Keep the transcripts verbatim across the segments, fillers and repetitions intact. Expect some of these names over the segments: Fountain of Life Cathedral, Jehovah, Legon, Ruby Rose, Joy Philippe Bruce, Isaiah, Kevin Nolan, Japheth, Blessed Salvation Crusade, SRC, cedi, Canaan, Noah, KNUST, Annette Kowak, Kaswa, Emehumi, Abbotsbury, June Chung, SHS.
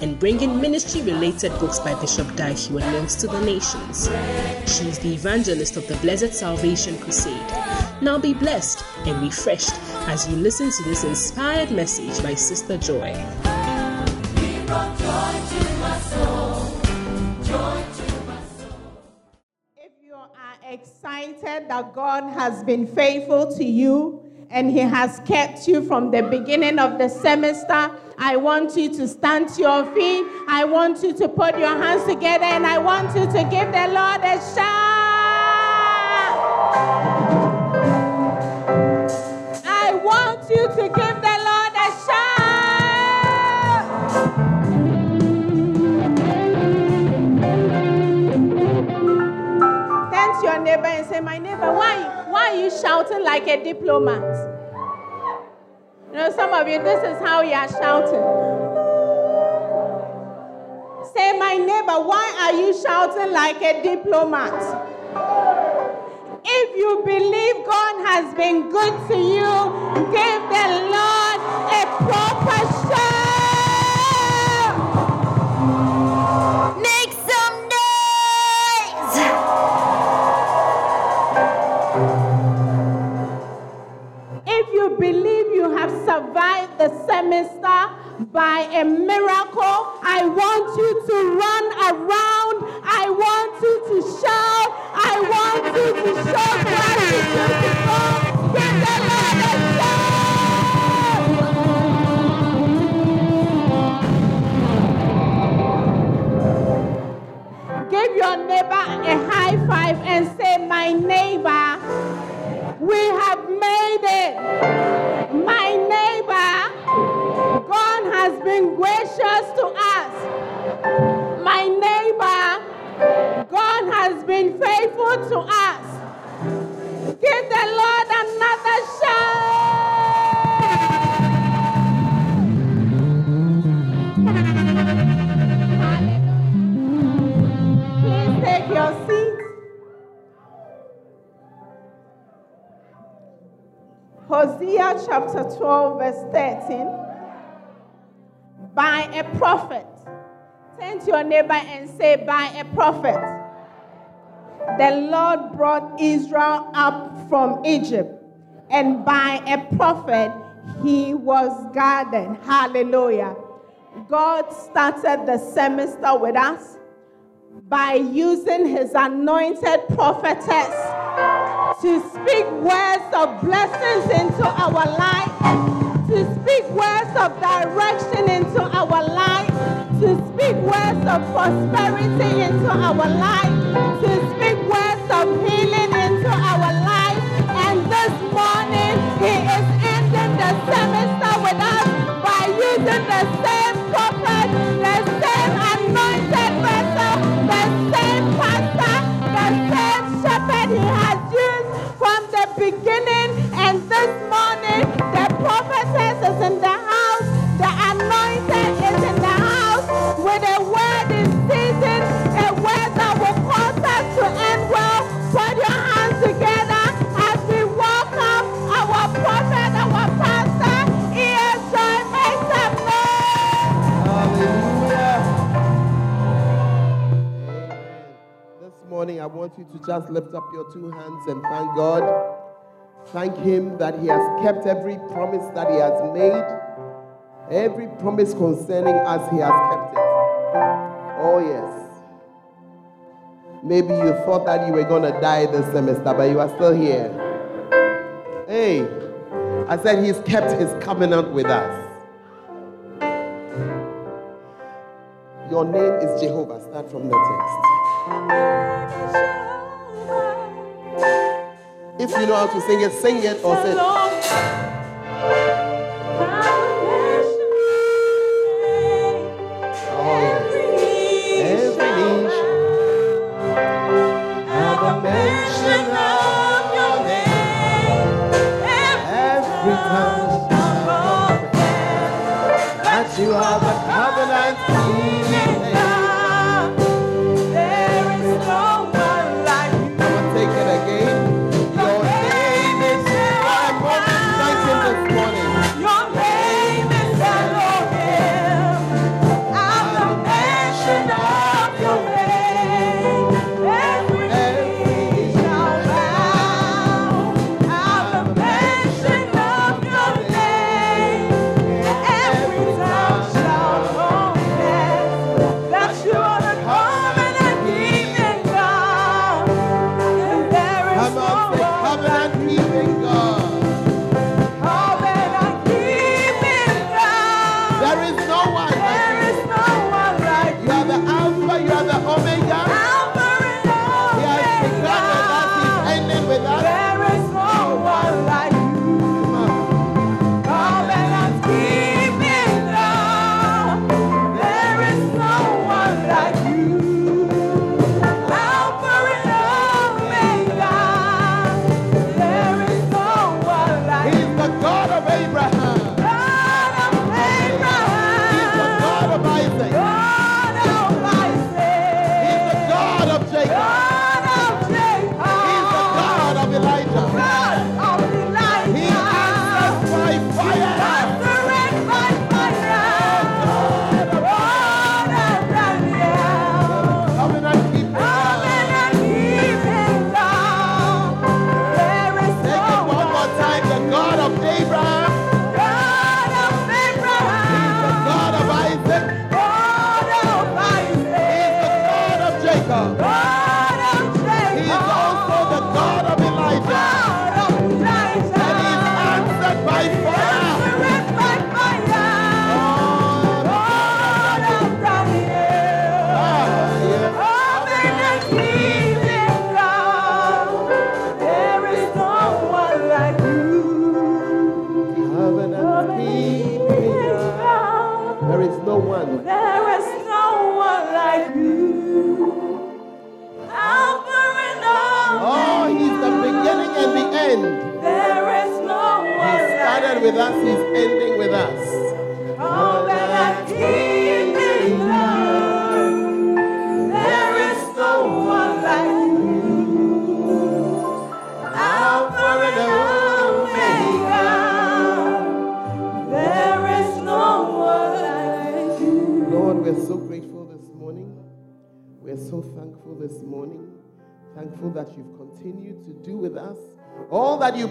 and bringing ministry-related books by Bishop Dag Heward-Mills to the nations. She is the evangelist of the Blessed Salvation Crusade. Now be blessed and refreshed as you listen to this inspired message by Sister Joy. If you are excited that God has been faithful to you and He has kept you from the beginning of the semester, I want you to stand to your feet. I want you to put your hands together, and I want you to give the Lord a shout. I want you to give the Lord a shout. Turn to your neighbor and say, my neighbor, why, why are you shouting like a diplomat? You know, some of you, this is how you are shouting. Say, my neighbor, why are you shouting like a diplomat? If you believe God has been good to you, give the Lord a proper shout. Make some noise. If you believe have survived the semester by a miracle, I want you to run around. I want you to shout. I want you to show gratitude to God. Give the Lord a shout. Give your neighbor a high five and say, my neighbor, we have made it. My neighbor, God has been gracious to us. My neighbor, God has been faithful to us. Give the Lord another shout. Please take your seat. Hosea chapter twelve, verse thirteen, by a prophet. Turn to your neighbor and say, by a prophet. The Lord brought Israel up from Egypt, and by a prophet he was guarded. Hallelujah. God started the semester with us by using His anointed prophetess to speak words of blessings into our life, to speak words of direction into our life, to speak words of prosperity into our life, to speak words of healing into our life. And this morning, He is ending the semester with us by using the same prophet, the same anointed vessel, the same pastor, the same shepherd He has used from the beginning. And this morning, the prophetess is in the house, the anointed is in the house with a word in season, a word that will cause us to end well. Put your hands together as we welcome our prophet, our pastor, E S J. Make some noise. Hallelujah. This morning, I want you to just lift up your two hands and thank God. Thank Him that He has kept every promise that He has made. Every promise concerning us, He has kept it. Oh, yes. Maybe you thought that you were going to die this semester, but you are still here. Hey, I said He's kept His covenant with us. Your name is Jehovah. Start from the text. If you know how to sing it, sing it or say it.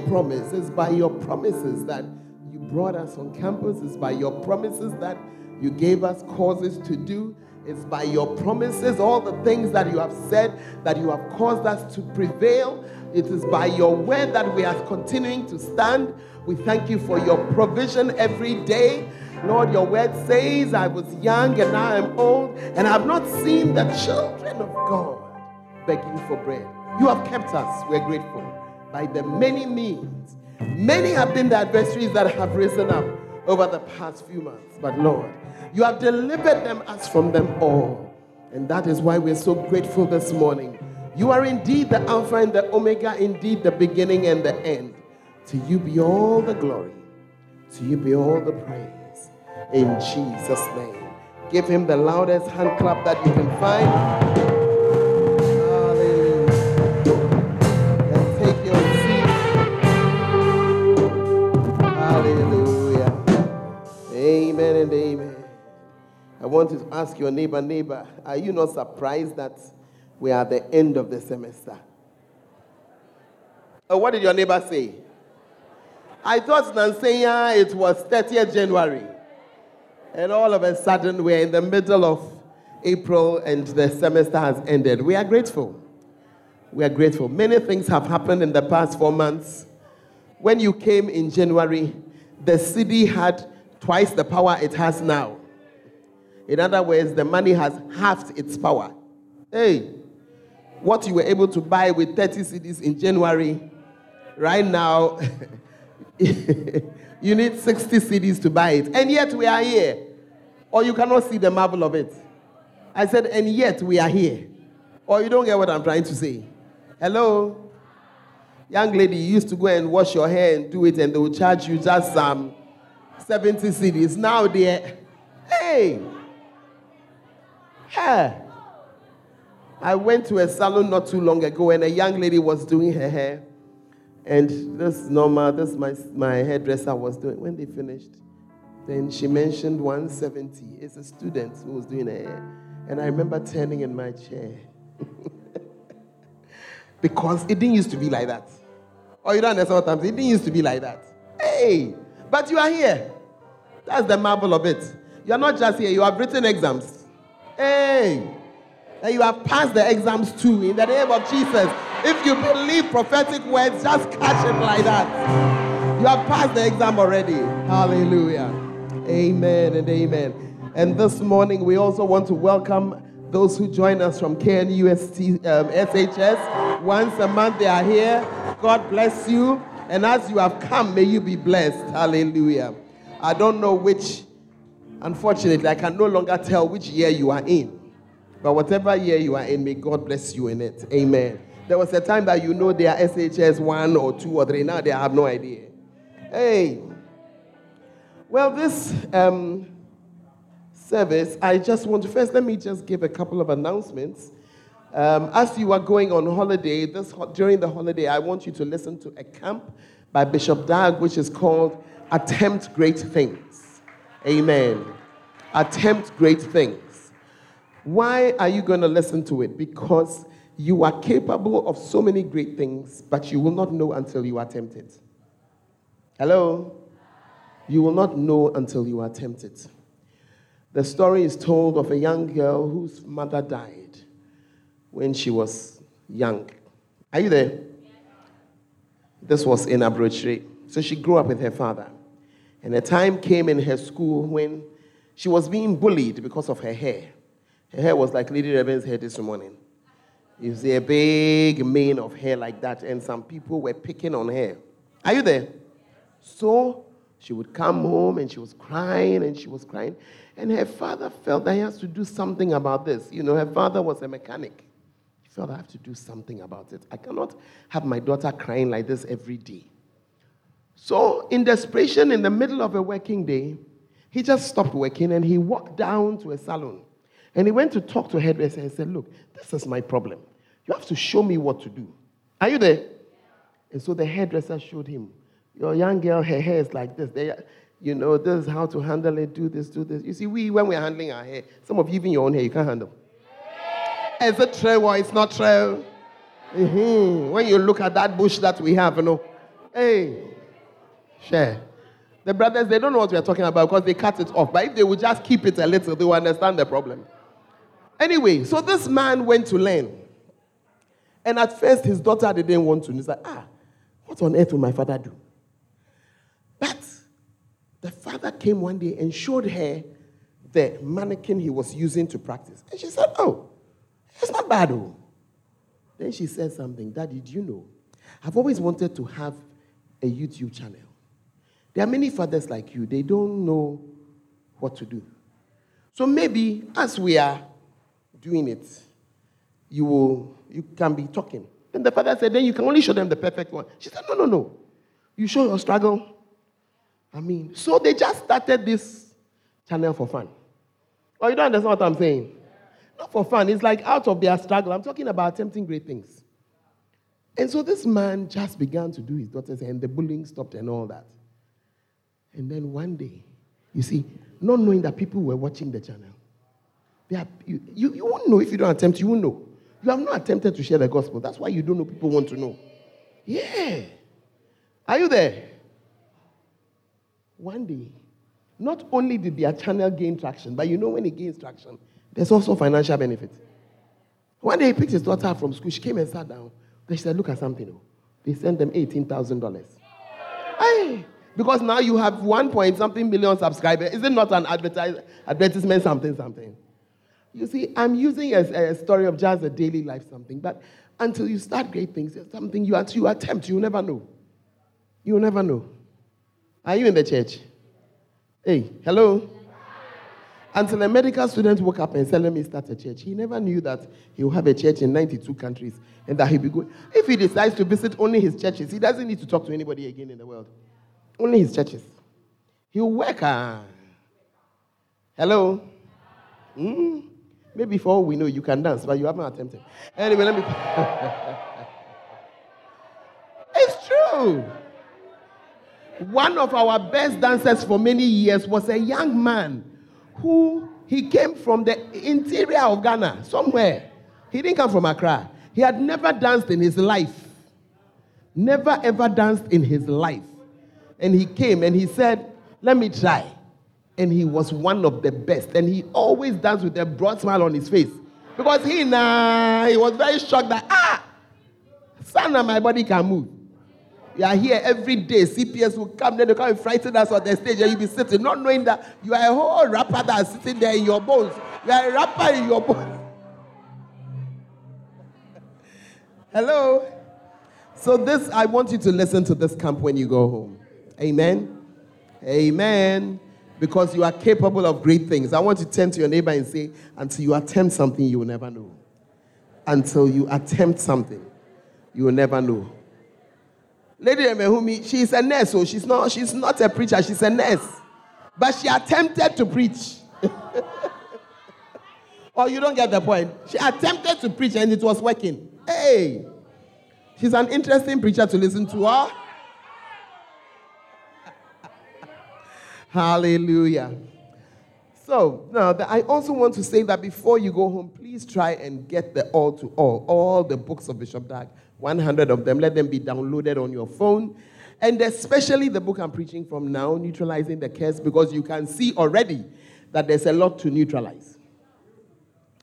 Promises by your promises that you brought us on campus. It's by your promises that you gave us causes to do. It's by your promises, all the things that you have said, that you have caused us to prevail. It is by your word that we are continuing to stand. We thank you for your provision every day. Lord, your word says, I was young and now I'm old, and I've not seen the children of God begging for bread. You have kept us. We're grateful. By the many means, many have been the adversaries that have risen up over the past few months. But Lord, you have delivered them us from them all. And that is why we're so grateful this morning. You are indeed the Alpha and the Omega, indeed the beginning and the end. To you be all the glory. To you be all the praise. In Jesus' name. Give him the loudest hand clap that you can find. Amen and amen. I want to ask your neighbor, neighbor, are you not surprised that we are at the end of the semester? Oh, what did your neighbor say? I thought, Nansenya, it was thirtieth of January. And all of a sudden, we're in the middle of April and the semester has ended. We are grateful. We are grateful. Many things have happened in the past four months. When you came in January, the city had twice the power it has now. In other words, the money has halved its power. Hey, what you were able to buy with thirty cedis in January, right now, you need sixty cedis to buy it. And yet we are here. Or you cannot see the marvel of it. I said, and yet we are here. Or you don't get what I'm trying to say. Hello? Young lady, you used to go and wash your hair and do it, and they will charge you just um, seventy cedis. Now they, hey, hair. I went to a salon not too long ago, and a young lady was doing her hair. And this normal, this my my hairdresser was doing. When they finished, then she mentioned one seventy. It's a student who was doing her hair, and I remember turning in my chair because it didn't used to be like that. Oh, you don't understand what I'm saying? It didn't used to be like that. Hey, but you are here. That's the marvel of it. You are not just here. You have written exams. Hey, and you have passed the exams too. In the name of Jesus. If you believe prophetic words, just catch it like that. You have passed the exam already. Hallelujah. Amen and amen. And this morning, we also want to welcome those who join us from K N U S T, um, S H S. Once a month, they are here. God bless you. And as you have come, may you be blessed. Hallelujah. I don't know which, unfortunately, I can no longer tell which year you are in. But whatever year you are in, may God bless you in it. Amen. There was a time that you know they are S H S one or two or three. Now they have no idea. Hey. Well, this um, service, I just want to first, let me just give a couple of announcements. Um, as you are going on holiday, this during the holiday, I want you to listen to a camp by Bishop Dag, which is called Attempt Great Things. Amen. Attempt Great Things. Why are you going to listen to it? Because you are capable of so many great things, but you will not know until you are tempted. Hello? You will not know until you are tempted. The story is told of a young girl whose mother died when she was young. Are you there? This was in Abbotsbury. So she grew up with her father. And a time came in her school when she was being bullied because of her hair. Her hair was like Lady Raven's hair this morning. You see a big mane of hair like that, and some people were picking on her. Are you there? So she would come home, and she was crying, and she was crying. And her father felt that he has to do something about this. You know, her father was a mechanic. He felt, I have to do something about it. I cannot have my daughter crying like this every day. So in desperation, in the middle of a working day, he just stopped working, and he walked down to a salon. And he went to talk to a hairdresser and said, look, this is my problem. You have to show me what to do. Are you there? And so the hairdresser showed him, your young girl, her hair is like this. They, you know, this is how to handle it, do this, do this. You see, we, when we're handling our hair, some of you, even your own hair, you can't handle. Yeah. Is it true or it's not true? Mm-hmm. When you look at that bush that we have, you know, hey, share. The brothers, they don't know what we are talking about because they cut it off. But if they would just keep it a little, they will understand the problem. Anyway, so this man went to learn. And at first, his daughter didn't want to. He's like, ah, what on earth will my father do? But the father came one day and showed her the mannequin he was using to practice. And she said, oh, it's not bad. Oh. Then she said something. Daddy, do you know? I've always wanted to have a YouTube channel. There are many fathers like you. They don't know what to do. So maybe as we are doing it, you will, you can be talking. Then the father said, then you can only show them the perfect one. She said, no, no, no. You show your struggle. I mean, so they just started this channel for fun. Oh, you don't understand what I'm saying? Not for fun. It's like out of their struggle. I'm talking about attempting great things. And so this man just began to do his daughter's hair, and the bullying stopped and all that. And then one day, you see, not knowing that people were watching the channel, They are, you, you, you won't know if you don't attempt, you won't know. You have not attempted to share the gospel. That's why you don't know people want to know. Yeah. Are you there? One day, not only did their channel gain traction, but you know when it gains traction, there's also financial benefit. One day he picked his daughter from school. She came and sat down. Then she said, look at something. They sent them eighteen thousand dollars. Hey. Because now you have one point something million subscribers. Is it not an advertise, advertisement something something? You see, I'm using a, a story of just a daily life something, but until you start great things, something you, until you attempt, you'll never know. You'll never know. Are you in the church? Hey, hello? Until a medical student woke up and said, let me start a church. He never knew that he'll have a church in ninety-two countries and that he'll be going. If he decides to visit only his churches, he doesn't need to talk to anybody again in the world. Only his churches. He'll work. Uh, hello? Mm? Maybe for all we know, you can dance, but you haven't attempted. Anyway, let me... It's true. One of our best dancers for many years was a young man who he came from the interior of Ghana, somewhere. He didn't come from Accra. He had never danced in his life. Never, ever danced in his life. And he came and he said, let me try. And he was one of the best. And he always danced with a broad smile on his face. Because he, nah, he was very shocked that, ah, son of my body can move. You are here every day. C P S will come, then they'll come and frighten us on the stage, and you'll be sitting, not knowing that you are a whole rapper that is sitting there in your bones. You are a rapper in your bones. Hello? So this, I want you to listen to this camp when you go home. Amen? Amen. Because you are capable of great things. I want you to turn to your neighbor and say, until you attempt something, you will never know. Until you attempt something, you will never know. Lady Emehumi, she's a nurse, so she's not, she's not a preacher, she's a nurse. But she attempted to preach. Oh, you don't get the point. She attempted to preach and it was working. Hey! She's an interesting preacher to listen to, huh? Hallelujah. So, now, the, I also want to say that before you go home, please try and get the all-to-all, all the books of Bishop Dag. one hundred of them, let them be downloaded on your phone. And especially the book I'm preaching from now, Neutralizing the Curse, because you can see already that there's a lot to neutralize.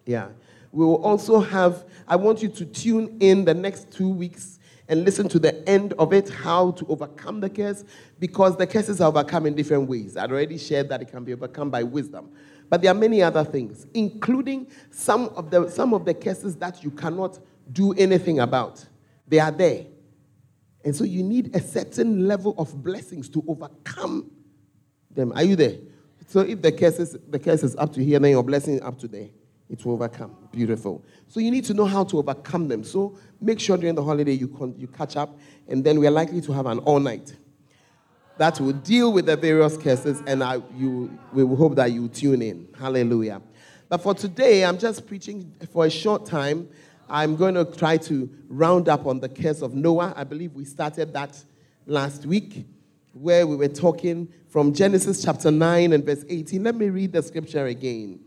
Yeah. We will also have, I want you to tune in the next two weeks and listen to the end of it, how to overcome the curse, because the curses are overcome in different ways. I'd already shared that it can be overcome by wisdom. But there are many other things, including some of the some of the curses that you cannot do anything about. They are there. And so you need a certain level of blessings to overcome them. Are you there? So if the curse is, the curse is up to here, then your blessing is up to there. It will overcome. Beautiful. So you need to know how to overcome them. So make sure during the holiday you con- you catch up, and then we are likely to have an all-night that will deal with the various curses, and I, you, we will hope that you tune in. Hallelujah. But for today, I'm just preaching for a short time. I'm going to try to round up on the curse of Noah. I believe we started that last week, where we were talking from Genesis chapter nine and verse eighteen. Let me read the scripture again.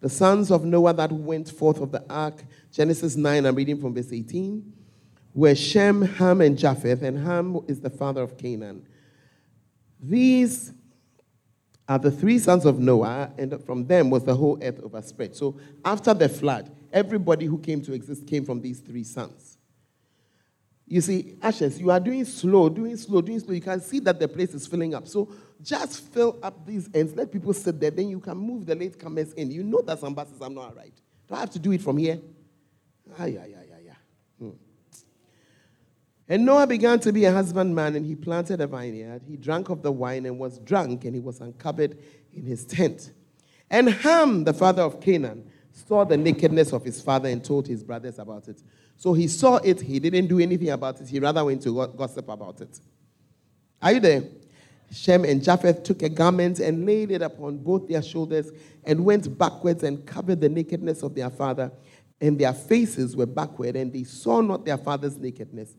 The sons of Noah that went forth of the ark, Genesis nine, I'm reading from verse eighteen, were Shem, Ham, and Japheth, and Ham is the father of Canaan. These are the three sons of Noah, and from them was the whole earth overspread. So after the flood, everybody who came to exist came from these three sons. You see, ashes, you are doing slow, doing slow, doing slow. You can see that the place is filling up. So just fill up these ends. Let people sit there. Then you can move the latecomers in. You know that some buses are not right. Do I have to do it from here? Ah, yeah, yeah, yeah, yeah. Hmm. And Noah began to be a husbandman, and he planted a vineyard. He drank of the wine and was drunk, and he was uncovered in his tent. And Ham, the father of Canaan, saw the nakedness of his father and told his brothers about it. So he saw it. He didn't do anything about it. He rather went to gossip about it. Are you there? Shem and Japheth took a garment and laid it upon both their shoulders and went backwards and covered the nakedness of their father. And their faces were backward, and they saw not their father's nakedness.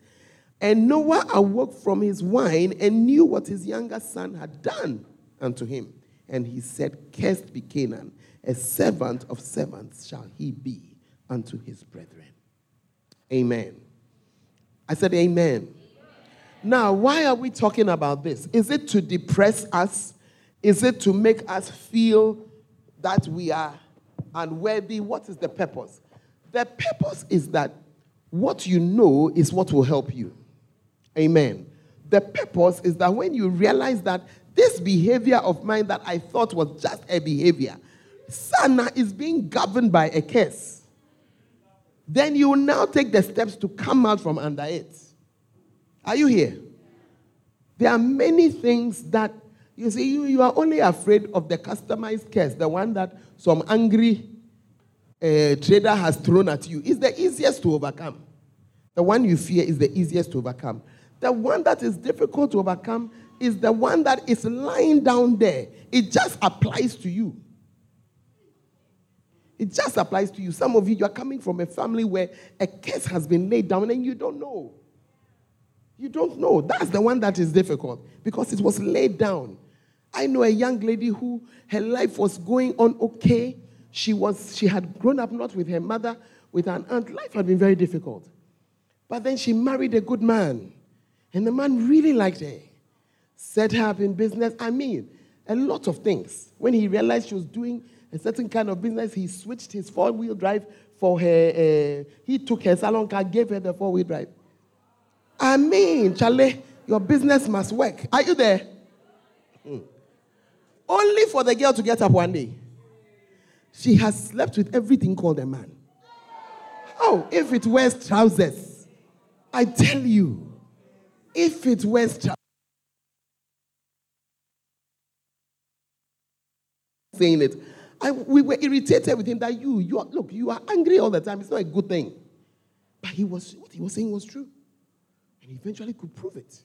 And Noah awoke from his wine and knew what his younger son had done unto him. And he said, cursed be Canaan. A servant of servants shall he be unto his brethren. Amen. I said amen. Now, why are we talking about this? Is it to depress us? Is it to make us feel that we are unworthy? What is the purpose? The purpose is that what you know is what will help you. Amen. The purpose is that when you realize that this behavior of mine that I thought was just a behavior, Sana is being governed by a curse. Then you will now take the steps to come out from under it. Are you here? There are many things that You see, you, you are only afraid of the customized curse, the one that some angry uh, trader has thrown at you. It's the easiest to overcome. The one you fear is the easiest to overcome. The one that is difficult to overcome is the one that is lying down there. It just applies to you. It just applies to you. Some of you, you are coming from a family where a curse has been laid down and you don't know. You don't know. That's the one that is difficult because it was laid down. I know a young lady who her life was going on okay. She was, she had grown up not with her mother, with an aunt. Life had been very difficult. But then she married a good man. And the man really liked her. Set her up in business. I mean, a lot of things. When he realized she was doing a certain kind of business, he switched his four-wheel drive for her. Uh, he took her salon car, gave her the four-wheel drive. I mean, Charlie, your business must work. Are you there? Mm. Only for the girl to get up one day. She has slept with everything called a man. Oh, if it wears trousers. I tell you, if it wears trousers. Saying it. I, we were irritated with him that you, you are, look, you are angry all the time. It's not a good thing. But he was, what he was saying was true. And eventually could prove it.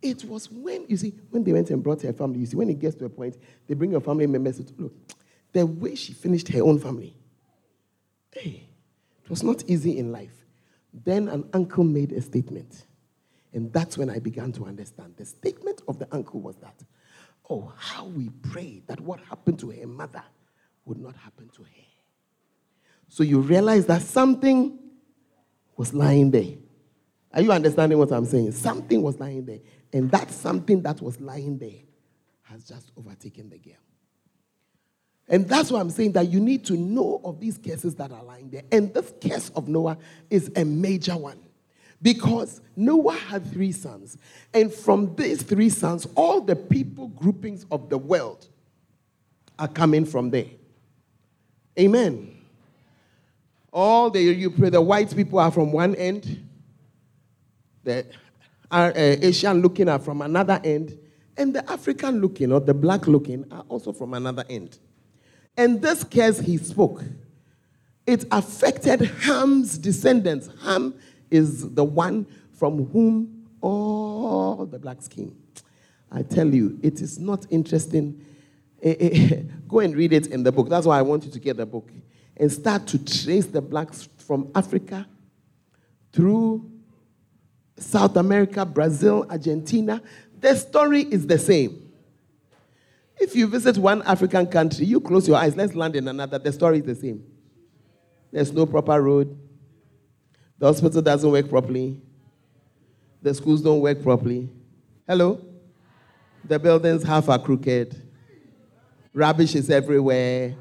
It was when, you see, when they went and brought her family, you see, when it gets to a point, they bring your family members to look, the way she finished her own family, hey, it was not easy in life. Then an uncle made a statement. And that's when I began to understand. The statement of the uncle was that, oh, how we pray that what happened to her mother would not happen to her. So you realize that something was lying there. Are you understanding what I'm saying? Something was lying there. And that something that was lying there has just overtaken the girl. And that's why I'm saying that you need to know of these curses that are lying there. And this curse of Noah is a major one. Because Noah had three sons. And from these three sons, all the people groupings of the world are coming from there. Amen. All the, you pray, the white people are from one end. The uh, Asian looking are from another end. And the African looking or the black looking are also from another end. And this curse he spoke, it affected Ham's descendants. Ham is the one from whom all the blacks came. I tell you, it is not interesting. Go and read it in the book. That's why I want you to get the book. And start to trace the blacks from Africa through South America, Brazil, Argentina. Their story is the same. If you visit one African country, you close your eyes, let's land in another. The story is the same. There's no proper road. The hospital doesn't work properly. The schools don't work properly. Hello? The buildings half are crooked. Rubbish is everywhere.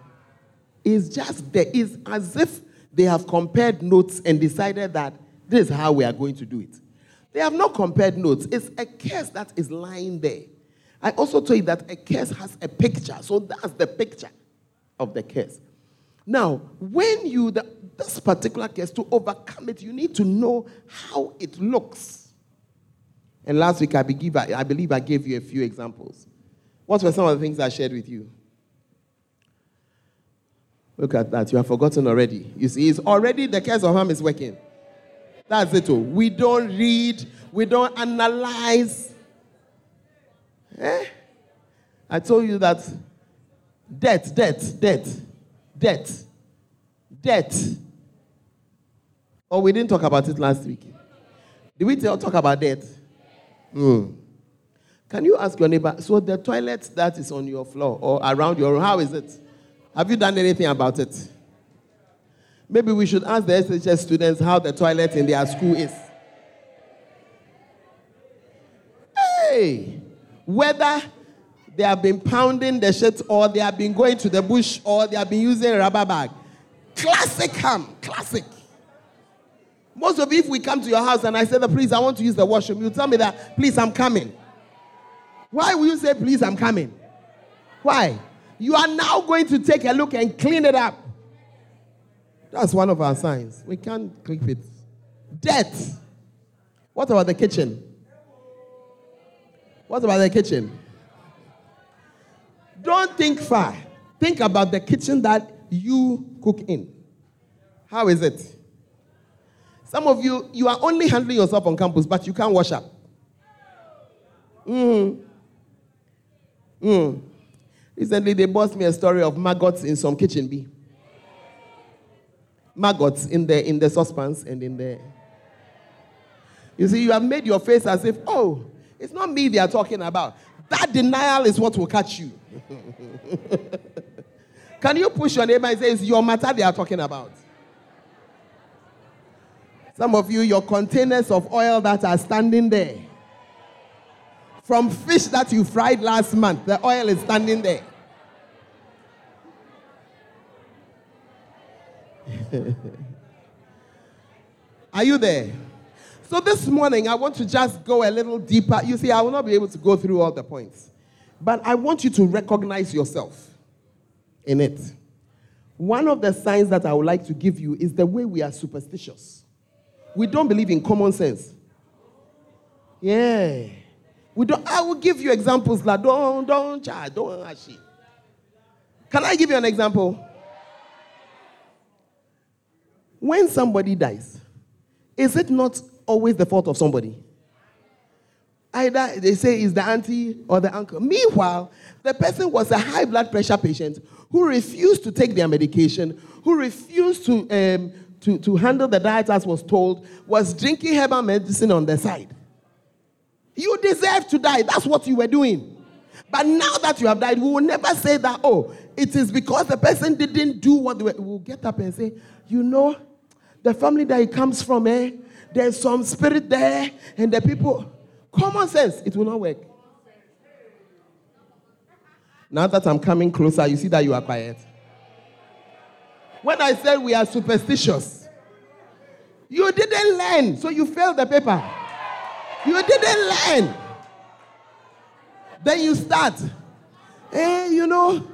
It's just there. It's as if they have compared notes and decided that this is how we are going to do it. They have not compared notes. It's a curse that is lying there. I also told you that a curse has a picture. So that's the picture of the curse. Now, when you, the, this particular curse, to overcome it, you need to know how it looks. And last week, I believe I, I believe I gave you a few examples. What were some of the things I shared with you? Look at that. You have forgotten already. You see, it's already the curse of harm is working. That's it. All. We don't read. We don't analyze. Eh? I told you that debt, debt, debt, debt, debt. Oh, we didn't talk about it last week. Did we tell, talk about debt? Mm. Can you ask your neighbor, so the toilet that is on your floor or around your room, how is it? Have you done anything about it? Maybe we should ask the S H S students how the toilet in their school is. Hey! Whether they have been pounding the shit or they have been going to the bush or they have been using a rubber bag. Classic ham. Classic. Most of you, if we come to your house and I say, please, I want to use the washroom, you tell me that, please, I'm coming. Why will you say, please, I'm coming? Why? You are now going to take a look and clean it up. That's one of our signs. We can't clip it. Debt. What about the kitchen? What about the kitchen? Don't think far. Think about the kitchen that you cook in. How is it? Some of you, you are only handling yourself on campus, but you can't wash up. Mm. Mm. Recently, they brought me a story of maggots in some kitchen bee. Maggots in the in the saucepans and in the... You see, you have made your face as if, oh, it's not me they are talking about. That denial is what will catch you. Can you push your neighbor and say, it's your matter they are talking about? Some of you, your containers of oil that are standing there. From fish that you fried last month, the oil is standing there. Are you there? So this morning, I want to just go a little deeper. You see, I will not be able to go through all the points. But I want you to recognize yourself in it. One of the signs that I would like to give you is the way we are superstitious. We don't believe in common sense. Yeah. We don't. I will give you examples like, don't, don't, child, don't, actually. Can I give you an example? When somebody dies, is it not always the fault of somebody? Either they say it's the auntie or the uncle. Meanwhile, the person was a high blood pressure patient who refused to take their medication, who refused to um, to, to handle the diet as was told, was drinking herbal medicine on the side. You deserve to die. That's what you were doing. But now that you have died, we will never say that, oh, it is because the person didn't do what they were. We'll get up and say, you know, the family that it comes from, eh, there's some spirit there, and the people... Common sense, it will not work. Now that I'm coming closer, you see that you are quiet. When I said we are superstitious, you didn't learn, so you failed the paper. You didn't learn. Then you start. Hey, you know,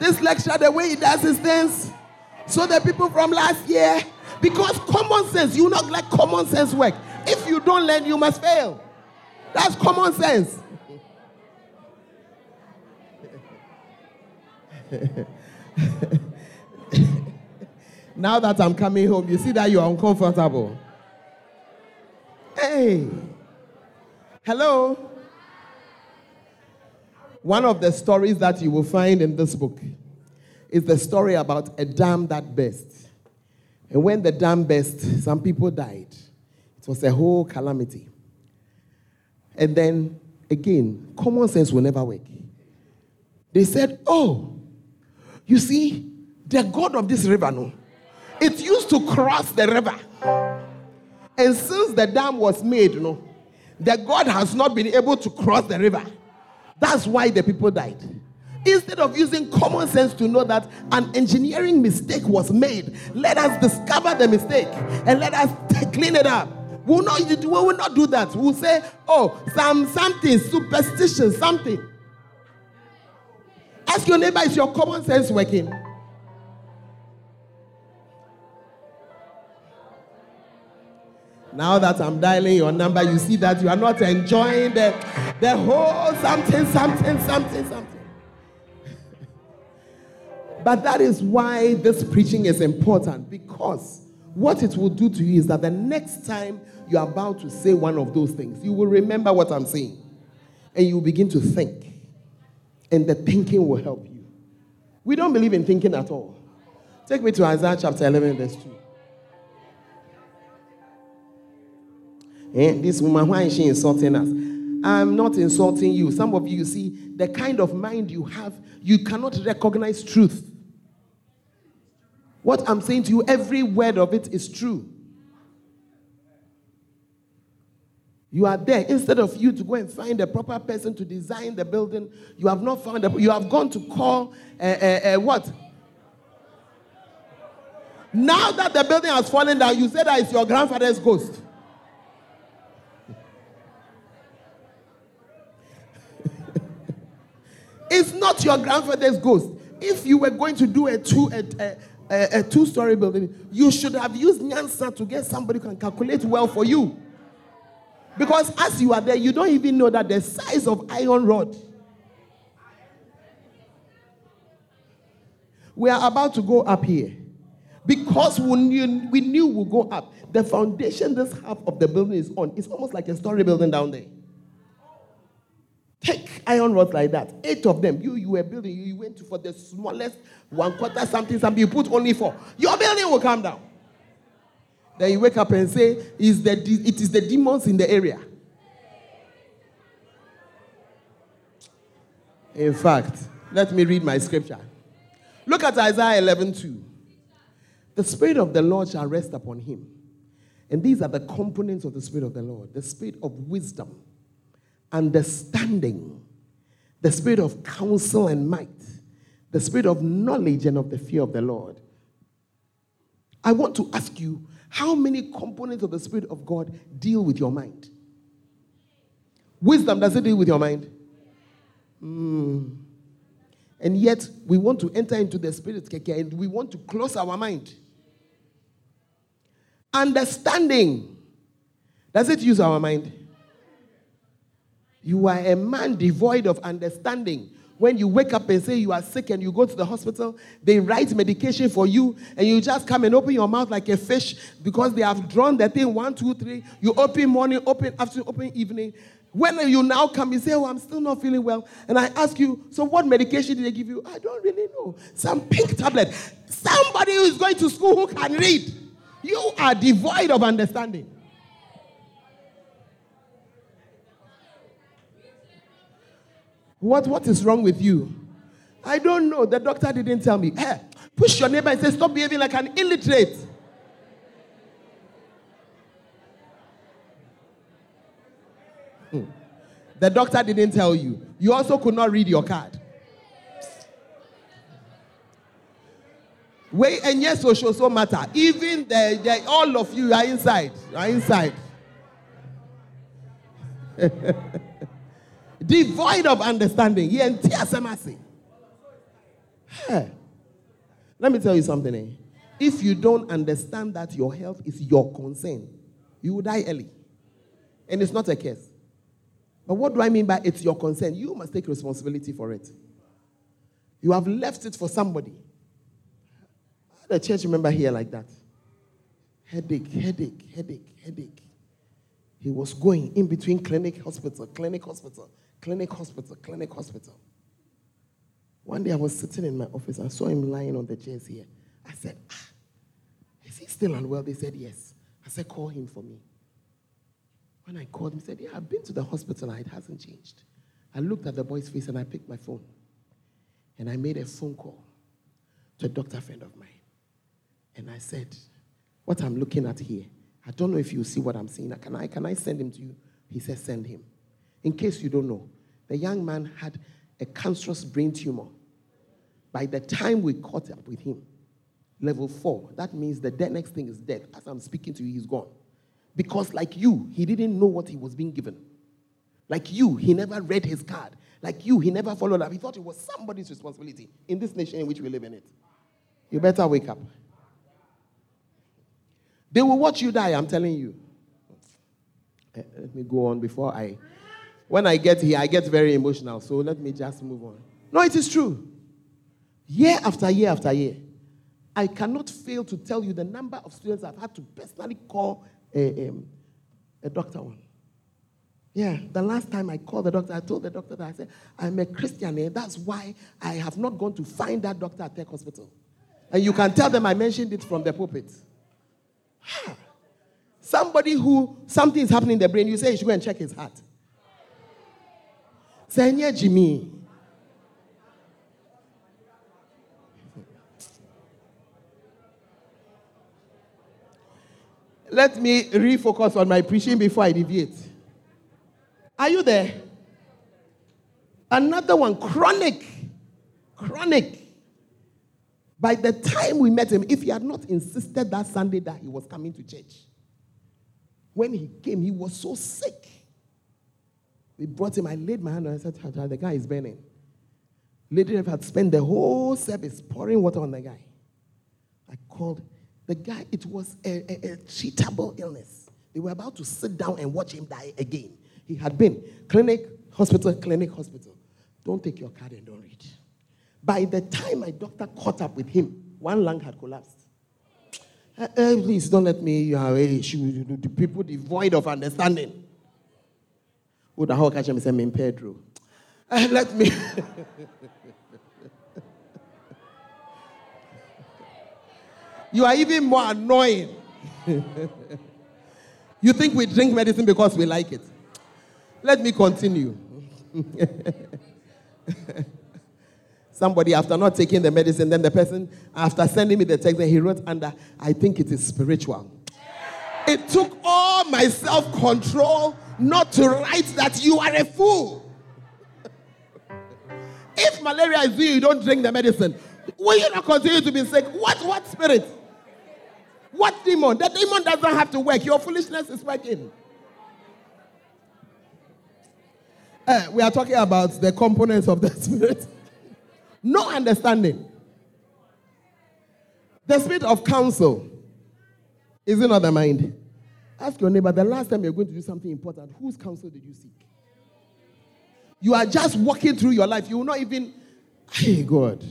this lecture, the way it does his things, so the people from last year, because common sense, you not like common sense work. If you don't learn, you must fail. That's common sense. Now that I'm coming home, you see that you are uncomfortable. Hey. Hello. One of the stories that you will find in this book is the story about a dam that burst. And when the dam burst, some people died. It was a whole calamity. And then, again, common sense will never work. They said, oh, you see, the god of this river, no? It used to cross the river. And since the dam was made, you know, the god has not been able to cross the river. That's why the people died. Instead of using common sense to know that an engineering mistake was made, let us discover the mistake and let us t- clean it up. We will not, we will not do that. We will say, oh, some something, superstition, something. Ask your neighbor, is your common sense working? Now that I'm dialing your number, you see that you are not enjoying the, the whole something, something, something, something. But that is why this preaching is important, because what it will do to you is that the next time you are about to say one of those things, you will remember what I'm saying. And you will begin to think. And the thinking will help you. We don't believe in thinking at all. Take me to Isaiah chapter eleven, verse two. Eh, this woman, why is she insulting us? I'm not insulting you. Some of you, you see, the kind of mind you have, you cannot recognize truth. What I'm saying to you, every word of it is true. You are there. Instead of you to go and find the proper person to design the building, you have not found the... You have gone to call uh, uh, uh, what? Now that the building has fallen down, you say that it's your grandfather's ghost. It's not your grandfather's ghost. If you were going to do a two... A, a, A, a two-story building, you should have used Nyansa to get somebody who can calculate well for you. Because as you are there, you don't even know that the size of iron rod. We are about to go up here. Because we knew, we knew we'll go up. The foundation this half of the building is on, it's almost like a story building down there. Take iron rods like that. Eight of them. You you were building, you went for the smallest one quarter something, something. You put only four. Your building will come down. Then you wake up and say, "Is the de- it is the demons in the area." In fact, let me read my scripture. Look at Isaiah eleven two. The Spirit of the Lord shall rest upon him. And these are the components of the Spirit of the Lord. The Spirit of wisdom, understanding, the Spirit of counsel and might, the Spirit of knowledge and of the fear of the Lord. I want to ask you, how many components of the Spirit of God deal with your mind? Wisdom, does it deal with your mind? Mm. And yet, we want to enter into the Spirit, and we want to close our mind. Understanding. Does it use our mind? You are a man devoid of understanding. When you wake up and say you are sick and you go to the hospital, they write medication for you, and you just come and open your mouth like a fish because they have drawn the thing, one, two, three. You open morning, open afternoon, open evening. When you now come, you say, "Oh, I'm still not feeling well." And I ask you, "So what medication did they give you?" "I don't really know. Some pink tablet." Somebody who is going to school who can read. You are devoid of understanding. What, what is wrong with you? "I don't know. The doctor didn't tell me." Hey, push your neighbor and say, "Stop behaving like an illiterate." Mm. The doctor didn't tell you. You also could not read your card. Wait, and yes, social so matter. Even the, the all of you are inside. Are inside. Devoid of understanding. Yeah, and tears and mercy. Hey. Let me tell you something. Eh? If you don't understand that your health is your concern, you will die early. And it's not a curse. But what do I mean by it's your concern? You must take responsibility for it. You have left it for somebody. I had a church member here like that. Headache, headache, headache, headache. He was going in between clinic, hospital, clinic, hospital, clinic, hospital, clinic, hospital. One day I was sitting in my office. I saw him lying on the chairs here. I said, "Ah, is he still unwell?" They said, "Yes." I said, "Call him for me." When I called him, he said, "Yeah, I've been to the hospital. It hasn't changed." I looked at the boy's face and I picked my phone. And I made a phone call to a doctor friend of mine. And I said, "What I'm looking at here, I don't know if you see what I'm seeing. Can I, can I send him to you?" He said, "Send him." In case you don't know, the young man had a cancerous brain tumor. By the time we caught up with him, level four, that means the next thing is death. As I'm speaking to you, he's gone. Because like you, he didn't know what he was being given. Like you, he never read his card. Like you, he never followed up. He thought it was somebody's responsibility in this nation in which we live in it. You better wake up. They will watch you die, I'm telling you. Let me go on before I... When I get here, I get very emotional. So let me just move on. No, it is true. Year after year after year, I cannot fail to tell you the number of students I've had to personally call A, um, a doctor one. Yeah, the last time I called the doctor, I told the doctor that I said, "I'm a Christian, and that's why I have not gone to find that doctor at Tech Hospital." And you can tell them I mentioned it from the pulpit. Somebody who, something is happening in the brain, you say you should go and check his heart. Senior Jimmy. Let me refocus on my preaching before I deviate. Are you there? Another one, chronic. Chronic. By the time we met him, if he had not insisted that Sunday that he was coming to church, when he came, he was so sick. We brought him, I laid my hand on him, I said, "The guy is burning." Lady had spent the whole service pouring water on the guy. I called the guy, it was a, a, a treatable illness. They were about to sit down and watch him die again. He had been clinic, hospital, clinic, hospital. "Don't take your card and don't read. By the time my doctor caught up with him, one lung had collapsed. Uh, please don't let me you have any issue. The people devoid of understanding. Would I catch him and impaired? Let me. You are even more annoying. You think we drink medicine because we like it. Let me continue. Somebody, after not taking the medicine, then the person, after sending me the text, then he wrote under, I think it is spiritual. Yeah. It took all my self-control not to write that you are a fool. If malaria is you, you don't drink the medicine. Will you not continue to be sick? What, what spirit? What demon? The demon doesn't have to work. Your foolishness is working. Uh, we are talking about the components of the spirit. No understanding. The spirit of counsel is in the mind. Ask your neighbor, the last time you're going to do something important, whose counsel did you seek? You are just walking through your life. You will not even... Hey, God.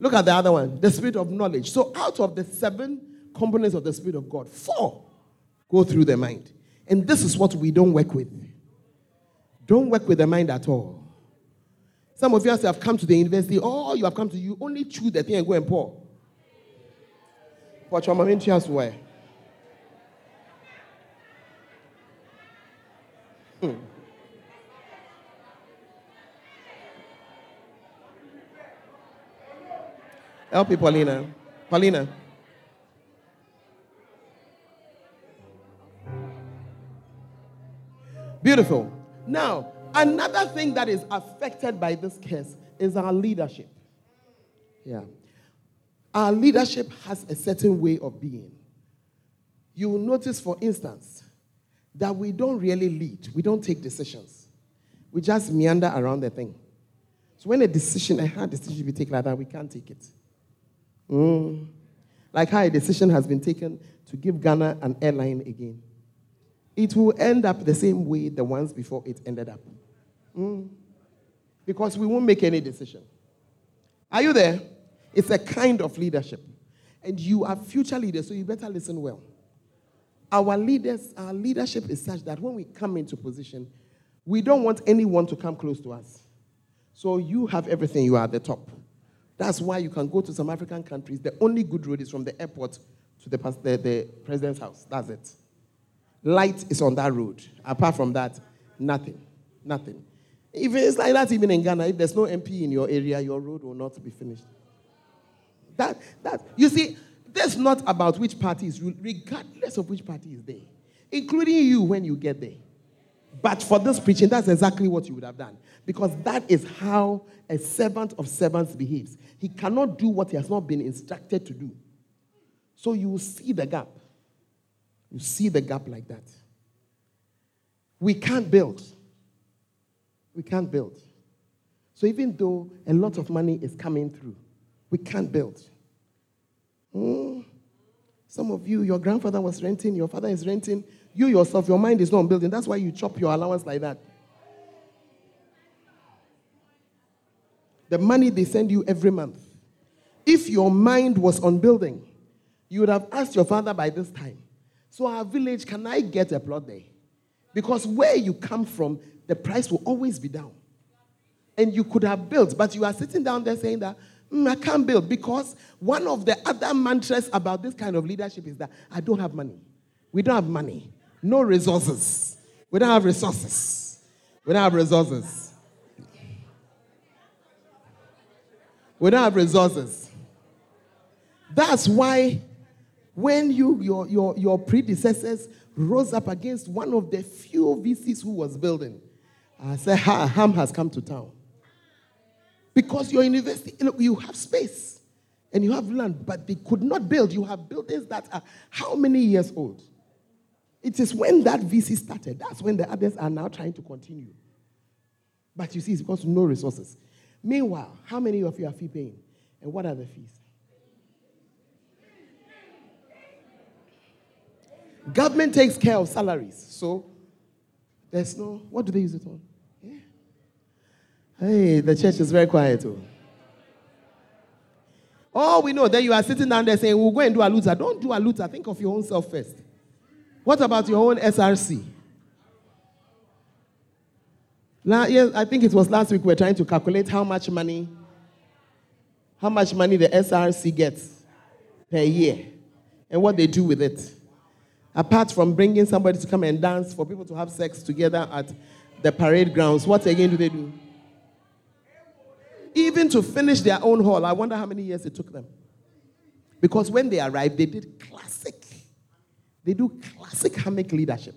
Look at the other one. The spirit of knowledge. So out of the seven components of the spirit of God, four go through the mind. And this is what we don't work with. Don't work with the mind at all. Some of you have come to the university, or oh, you have come to, you only choose the thing and go and pour. But your mom has where? Hmm. Help me, Paulina. Paulina. Beautiful. Now, another thing that is affected by this curse is our leadership. Yeah. Our leadership has a certain way of being. You will notice, for instance, that we don't really lead. We don't take decisions. We just meander around the thing. So when a decision, a hard decision we take like that, we can't take it. Mm. Like how a decision has been taken to give Ghana an airline again. It will end up the same way the ones before it ended up. Mm. Because we won't make any decision. Are you there? It's a kind of leadership. And you are future leaders, so you better listen well. Our leaders, our leadership is such that when we come into position, we don't want anyone to come close to us. So you have everything, you are at the top. That's why you can go to some African countries. The only good road is from the airport to the, the, the president's house. That's it. Light is on that road. Apart from that, nothing. Nothing. If it's like that even in Ghana, if there's no M P in your area, your road will not be finished. That, that, you see, that's not about which party is ruled, regardless of which party is there, including you when you get there. But for this preaching, that's exactly what you would have done. Because that is how a servant of servants behaves. He cannot do what he has not been instructed to do. So you see the gap. You see the gap like that. We can't build. We can't build. So even though a lot of money is coming through, we can't build. Mm. Some of you, your grandfather was renting, your father is renting. You yourself, your mind is not building. That's why you chop your allowance like that. The money they send you every month. If your mind was on building, you would have asked your father by this time, so our village, can I get a plot there? Because where you come from, the price will always be down. And you could have built, but you are sitting down there saying that, mm, I can't build, because one of the other mantras about this kind of leadership is that I don't have money. We don't have money. No resources. We don't have resources. We don't have resources. We don't have resources. That's why when you your, your, your predecessors rose up against one of the few V Cs who was building, I said, ha, Ham has come to town. Because your university, look, you have space and you have land, but they could not build. You have buildings that are how many years old? It is when that V C started. That's when the others are now trying to continue. But you see, it's because no resources. Meanwhile, how many of you are fee paying? And what are the fees? Government takes care of salaries, so there's no, what do they use it on? Yeah. Hey, the church is very quiet. Oh. Oh, we know that you are sitting down there saying, we'll go and do a Aluta. Don't do a Aluta. Think of your own self first. What about your own S R C? La- yes, I think it was last week we were trying to calculate how much money, how much money the S R C gets per year and what they do with it. Apart from bringing somebody to come and dance, for people to have sex together at the parade grounds, what again do they do? Even to finish their own hall, I wonder how many years it took them. Because when they arrived, they did classic. They do classic hammock leadership.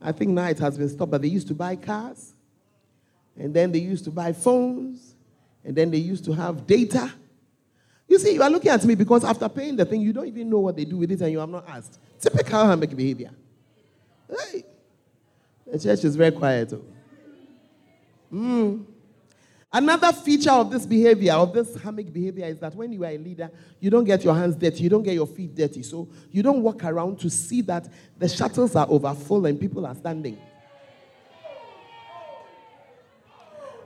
I think now it has been stopped, but they used to buy cars, and then they used to buy phones, and then they used to have data. You see, you are looking at me because after paying the thing, you don't even know what they do with it, and you have not asked. Typical hammock behavior. Hey, the church is very quiet. Hmm. Another feature of this behavior, of this hammock behavior, is that when you are a leader, you don't get your hands dirty, you don't get your feet dirty. So you don't walk around to see that the shuttles are overfull and people are standing.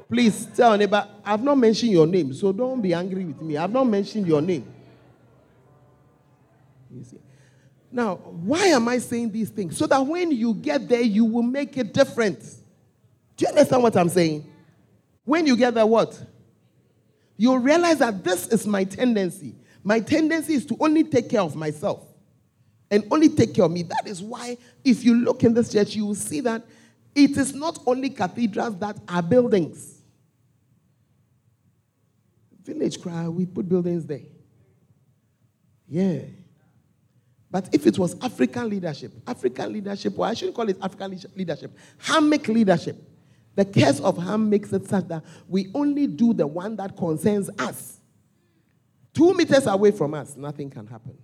Please tell your neighbor, I've not mentioned your name, so don't be angry with me. I've not mentioned your name. You see. Now, why am I saying these things? So that when you get there, you will make a difference. Do you understand what I'm saying? When you get that, what? You'll realize that this is my tendency. My tendency is to only take care of myself and only take care of me. That is why if you look in this church, you will see that it is not only cathedrals that are buildings. Village cry, we put buildings there. Yeah. But if it was African leadership, African leadership, or I shouldn't call it African leadership, hammock leadership. The curse of harm makes it such that we only do the one that concerns us. Two meters away from us, nothing can happen.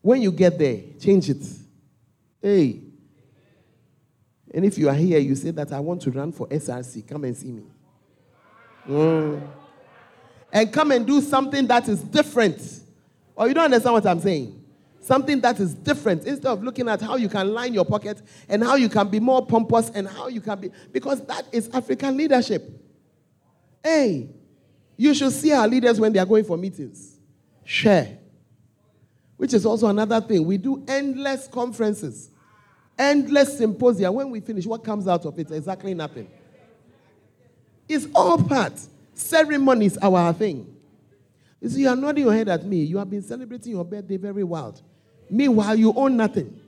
When you get there, change it. Hey. And if you are here, you say that I want to run for S R C. Come and see me. Mm. And come and do something that is different. Or you don't understand what I'm saying. Something that is different. Instead of looking at how you can line your pocket and how you can be more pompous and how you can be... Because that is African leadership. Hey, you should see our leaders when they are going for meetings. Share. Which is also another thing. We do endless conferences. Endless symposia. When we finish, what comes out of it? Exactly nothing. It's all part. Ceremonies are our thing. You see, you are nodding your head at me. You have been celebrating your birthday very wild. Meanwhile, you own nothing.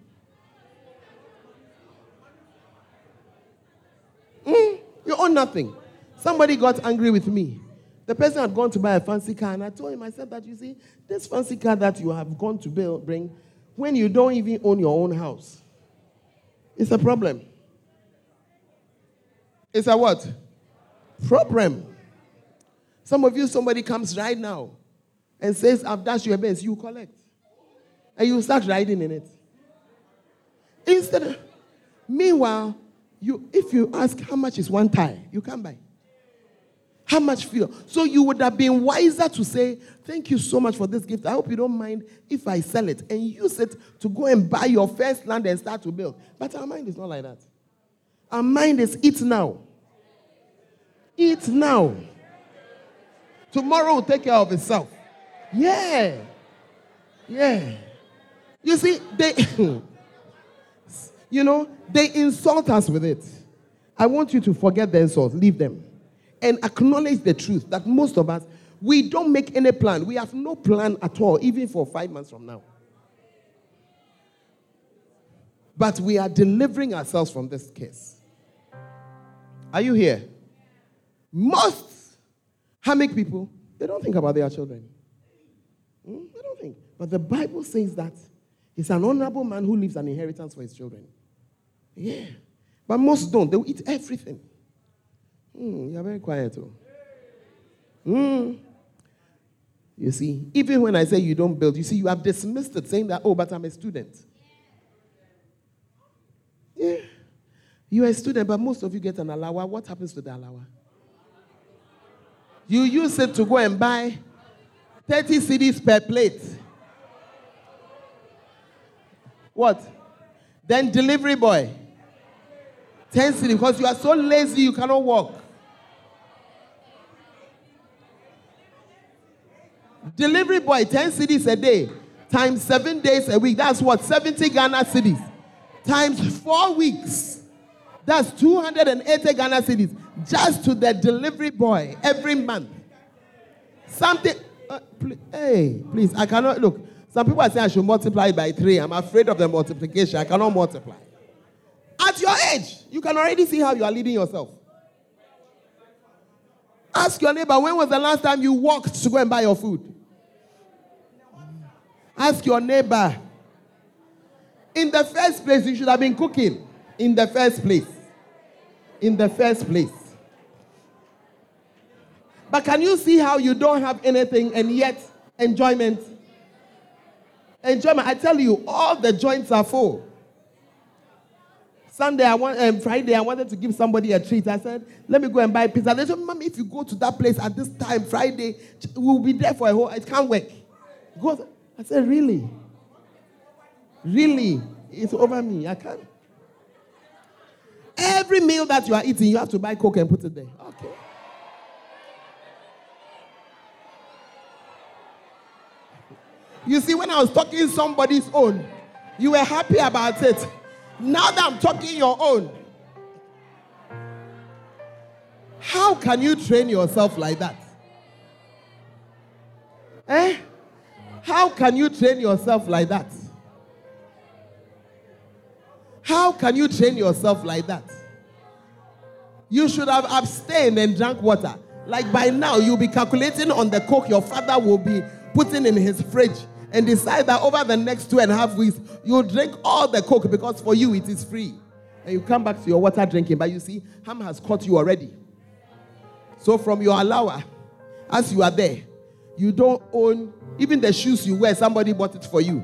Mm, you own nothing. Somebody got angry with me. The person had gone to buy a fancy car, and I told him, I said that, you see, this fancy car that you have gone to build, bring, when you don't even own your own house, it's a problem. It's a what? Problem. Some of you, somebody comes right now and says, I've dashed your best, you collect. And you start riding in it. Instead of, meanwhile, you, if you ask how much is one tire, you can't buy. How much fuel? So you would have been wiser to say, thank you so much for this gift. I hope you don't mind if I sell it and use it to go and buy your first land and start to build. But our mind is not like that. Our mind is eat now. Eat now. Tomorrow will take care of itself. Yeah. Yeah. You see, they, you know, they insult us with it. I want you to forget the insults, leave them, and acknowledge the truth that most of us, we don't make any plan. We have no plan at all, even for five months from now. But we are delivering ourselves from this case. Are you here? Most hammock people, they don't think about their children. Hmm? They don't think. But the Bible says that it's an honorable man who leaves an inheritance for his children. Yeah. But most don't. They'll eat everything. Hmm, you're very quiet, oh. Hmm. You see, even when I say you don't build, you see, you have dismissed it, saying that, oh, but I'm a student. Yeah. You're a student, but most of you get an alawa. What happens to the alawa? You use it to go and buy thirty C Ds per plate. What? Then delivery boy. ten C Ds, because you are so lazy you cannot walk. Delivery boy, ten cedis a day, times seven days a week. That's what, seventy Ghana cedis. Times four weeks. That's two hundred eighty Ghana cedis. Just to the delivery boy every month. Something, uh, pl- hey, please, I cannot, look. Some people are saying I should multiply by three. I'm afraid of the multiplication. I cannot multiply. At your age, you can already see how you are leading yourself. Ask your neighbor, when was the last time you walked to go and buy your food? Ask your neighbor. In the first place, you should have been cooking. In the first place. In the first place. But can you see how you don't have anything and yet enjoyment? Enjoyment. I tell you, all the joints are full. Sunday, I want, um, Friday, I wanted to give somebody a treat. I said, let me go and buy pizza. They said, Mommy, if you go to that place at this time, Friday, we'll be there for a whole, it can't work. Go. I said, really? Really? It's over me. I can't. Every meal that you are eating, you have to buy Coke and put it there. Okay. You see, when I was talking somebody's own, you were happy about it. Now that I'm talking your own, how can you train yourself like that? Eh? How can you train yourself like that? How can you train yourself like that? You should have abstained and drank water. Like by now, you'll be calculating on the Coke your father will be putting in his fridge. And decide that over the next two and a half weeks, you'll drink all the Coke because for you it is free. And you come back to your water drinking. But you see, harm has caught you already. So from your allower, as you are there, you don't own, even the shoes you wear, somebody bought it for you.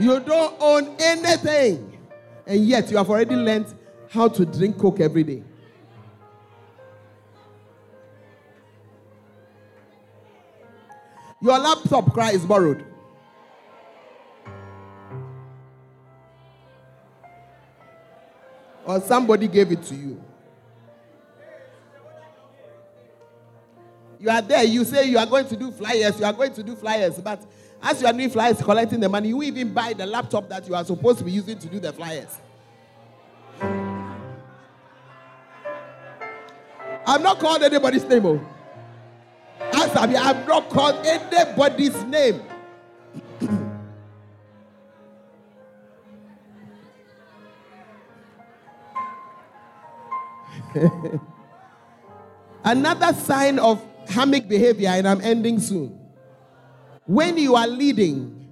You don't own anything. And yet you have already learned how to drink Coke every day. Your laptop cry is borrowed. Or somebody gave it to you. You are there, you say you are going to do flyers, you are going to do flyers, but as you are doing flyers, collecting the money, you even buy the laptop that you are supposed to be using to do the flyers. I'm not calling anybody's name, oh. I've not called anybody's name. Another sign of hammock behavior, and I'm ending soon. When you are leading,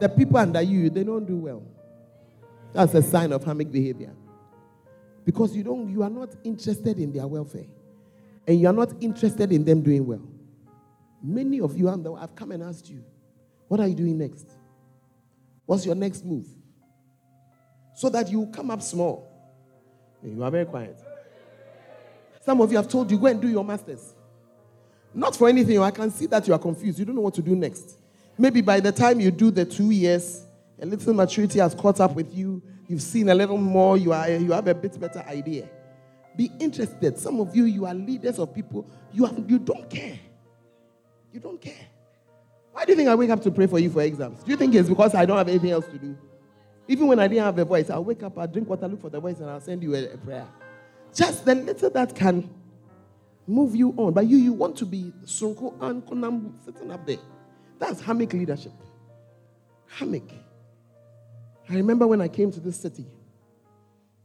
the people under you, they don't do well. That's a sign of hammock behavior. Because you don't, you are not interested in their welfare. And you are not interested in them doing well. Many of you, I've come and asked you, what are you doing next? What's your next move? So that you come up small. You are very quiet. Some of you have told you, go and do your masters. Not for anything. I can see that you are confused. You don't know what to do next. Maybe by the time you do the two years, a little maturity has caught up with you. You've seen a little more. You are, you have a bit better idea. Be interested. Some of you, you are leaders of people. You have, you don't care. You don't care. Why do you think I wake up to pray for you for exams? Do you think it's because I don't have anything else to do? Even when I didn't have a voice, I'll wake up, I'll drink water, look for the voice, and I'll send you a, a prayer. Just the little that can move you on. But you, you want to be sitting up there. That's hammock leadership. Hammock. I remember when I came to this city,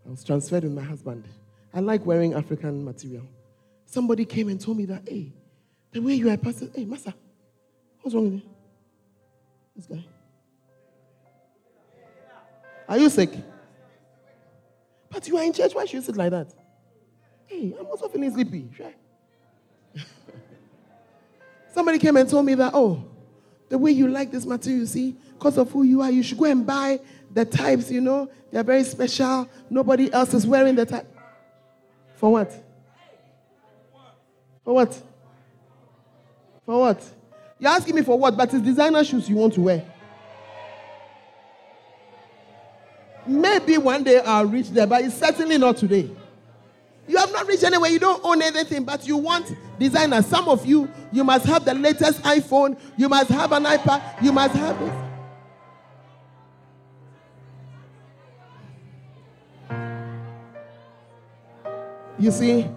I was transferred with my husband. I like wearing African material. Somebody came and told me that, hey, the way you are passing, hey, Master, what's wrong with you? This guy. Are you sick? But you are in church, why should you sit like that? Hey, I'm also feeling sleepy. Somebody came and told me that, oh, the way you like this material, you see, because of who you are, you should go and buy the types, you know, they're very special, nobody else is wearing the type. For what? For what? For what? You're asking me for what? But it's designer shoes you want to wear. Maybe one day I'll reach there, but it's certainly not today. You have no not rich anyway. You don't own anything, but you want designers. Some of you, you must have the latest iPhone. You must have an iPad. You must have this. You see,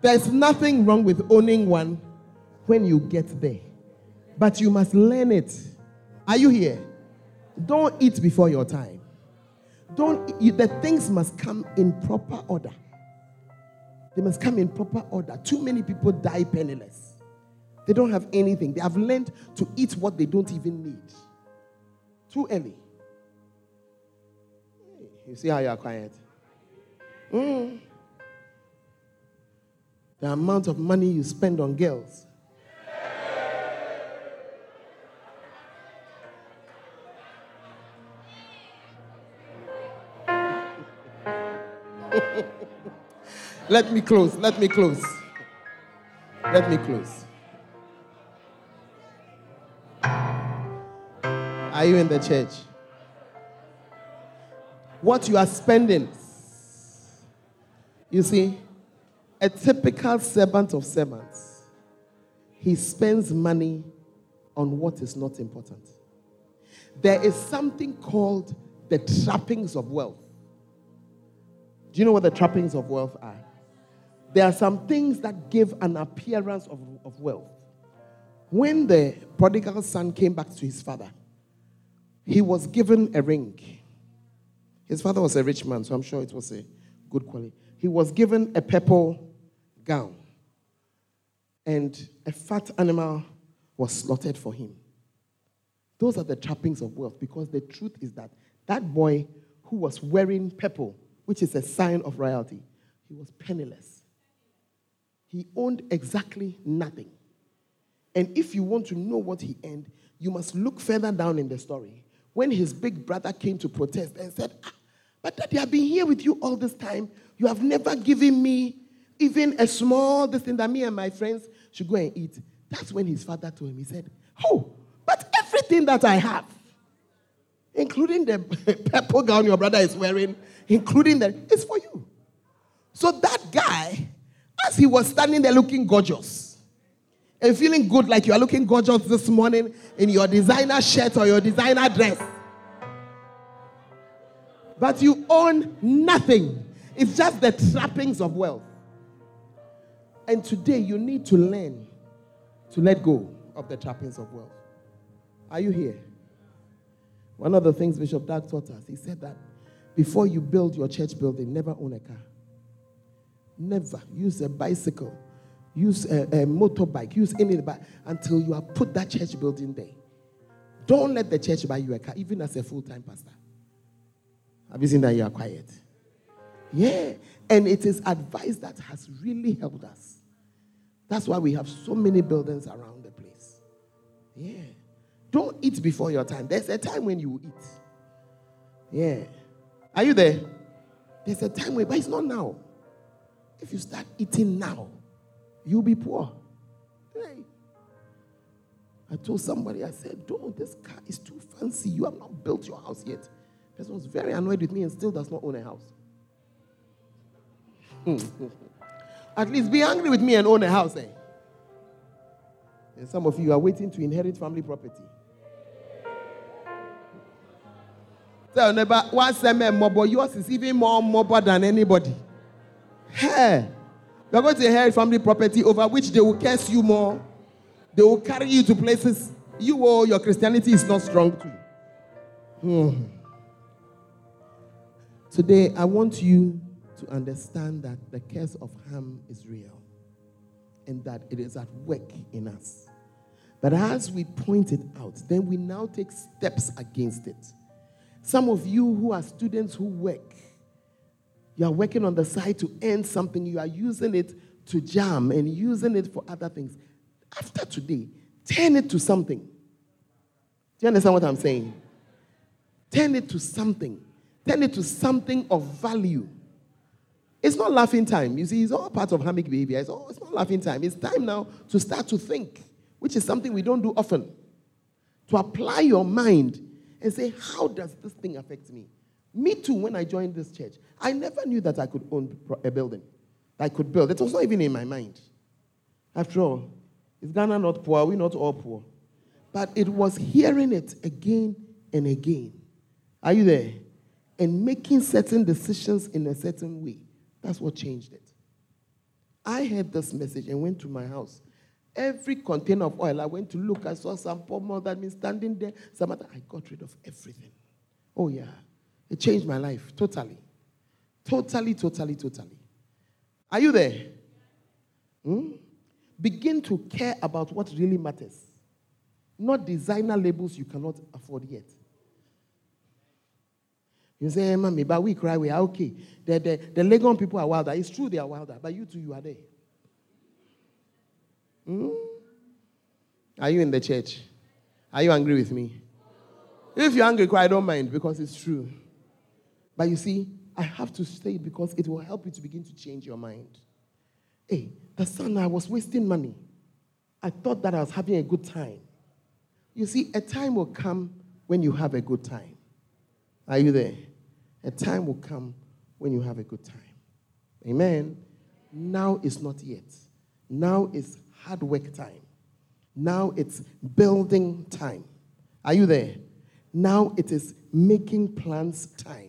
there's nothing wrong with owning one when you get there. But you must learn it. Are you here? Don't eat before your time. Don't eat. The things must come in proper order. They must come in proper order. Too many people die penniless. They don't have anything. They have learned to eat what they don't even need. Too early. You see how you are quiet? Mm. The amount of money you spend on girls. Let me close. Let me close. Let me close. Are you in the church? What you are spending. You see, a typical servant of servants, he spends money on what is not important. There is something called the trappings of wealth. Do you know what the trappings of wealth are? There are some things that give an appearance of, of wealth. When the prodigal son came back to his father, he was given a ring. His father was a rich man, so I'm sure it was a good quality. He was given a purple gown, and a fat animal was slaughtered for him. Those are the trappings of wealth, because the truth is that that boy who was wearing purple, which is a sign of royalty, he was penniless. He owned exactly nothing. And if you want to know what he earned, you must look further down in the story. When his big brother came to protest and said, ah, but daddy, I've been here with you all this time. You have never given me even a small this thing that me and my friends should go and eat. That's when his father told him, he said, oh, but everything that I have, including the purple gown your brother is wearing, including that, it's for you. So that guy, as he was standing there looking gorgeous and feeling good, like you are looking gorgeous this morning in your designer shirt or your designer dress, but you own nothing. It's just the trappings of wealth. And today you need to learn to let go of the trappings of wealth. Are you here? One of the things Bishop Dag taught us, he said that before you build your church building, never own a car. Never use a bicycle, use a, a motorbike, use anything until you have put that church building there. Don't let the church buy you a car, even as a full-time pastor. Have you seen that you are quiet? Yeah. And it is advice that has really helped us. That's why we have so many buildings around the place. Yeah. Don't eat before your time. There's a time when you eat. Yeah. Are you there? There's a time when, but it's not now. If you start eating now, you'll be poor. Hey. I told somebody, I said, don't, this car is too fancy. You have not built your house yet. This was very annoyed with me and still does not own a house. At least be angry with me and own a house. Eh? And some of you are waiting to inherit family property. So, neighbor, once a man mobile, yours is even more mobile than anybody. Hey, you are going to inherit family property over which they will curse you more. They will carry you to places you owe. Your Christianity is not strong too. Hmm. Today, I want you to understand that the curse of harm is real and that it is at work in us. But as we point it out, then we now take steps against it. Some of you who are students who work, you are working on the side to earn something. You are using it to jam and using it for other things. After today, turn it to something. Do you understand what I'm saying? Turn it to something. Turn it to something of value. It's not laughing time. You see, it's all part of hammock behavior. It's, all, it's not laughing time. It's time now to start to think, which is something we don't do often. To apply your mind and say, how does this thing affect me? Me too, when I joined this church, I never knew that I could own a building. I could build. It was not even in my mind. After all, is Ghana not poor? Are we not all poor? But it was hearing it again and again. Are you there? And making certain decisions in a certain way. That's what changed it. I heard this message and went to my house. Every container of oil, I went to look. I saw some poor mother that been standing there. Some other, I got rid of everything. Oh, yeah. It changed my life totally. Totally, totally, totally. Are you there? Hmm? Begin to care about what really matters. Not designer labels you cannot afford yet. You say, hey, mommy, but we cry, we are okay. The, the, the Legon people are wilder. It's true they are wilder, but you too, you are there. Hmm? Are you in the church? Are you angry with me? If you're angry, cry, I don't mind, because it's true. But you see, I have to stay because it will help you to begin to change your mind. Hey, the son, I was wasting money. I thought that I was having a good time. You see, a time will come when you have a good time. Are you there? A time will come when you have a good time. Amen? Now is not yet. Now is hard work time. Now it's building time. Are you there? Now it is making plans time.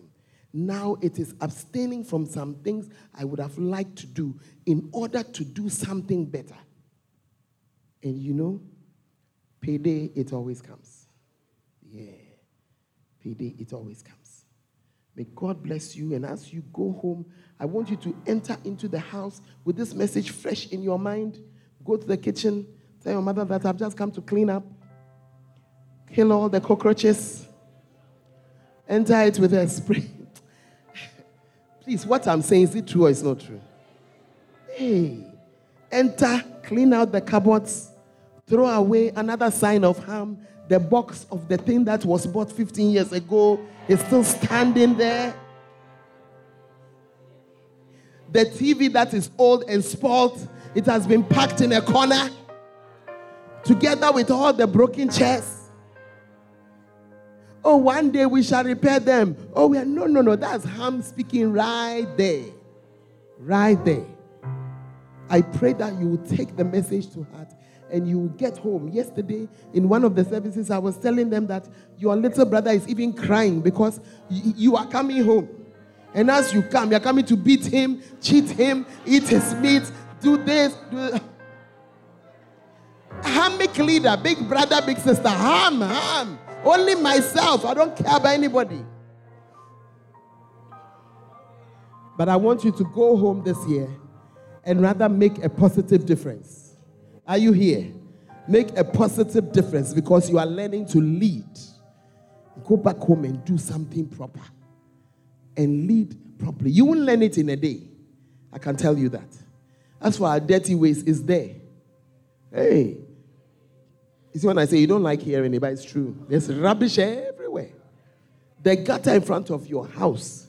Now it is abstaining from some things I would have liked to do in order to do something better. And you know, payday, it always comes. Yeah. Payday, it always comes. May God bless you. And as you go home, I want you to enter into the house with this message fresh in your mind. Go to the kitchen. Tell your mother that I've just come to clean up. Kill all the cockroaches. Enter it with a spray. Please, what I'm saying, is it true or is not true? Hey, enter, clean out the cupboards, throw away another sign of harm. The box of the thing that was bought fifteen years ago is still standing there. The T V that is old and spoiled, it has been packed in a corner, together with all the broken chairs. Oh, one day we shall repair them. Oh, we are, no, no, no. That's harm speaking right there. Right there. I pray that you will take the message to heart and you will get home. Yesterday, in one of the services, I was telling them that your little brother is even crying because y- you are coming home. And as you come, you are coming to beat him, cheat him, eat his meat, do this, do Harmic leader, big brother, big sister. Harm, harm. Only myself. I don't care about anybody. But I want you to go home this year and rather make a positive difference. Are you here? Make a positive difference because you are learning to lead. Go back home and do something proper. And lead properly. You won't learn it in a day. I can tell you that. As for our dirty ways, it's there. Hey. You see, when I say you don't like hearing it, but it's true. There's rubbish everywhere. The gutter in front of your house.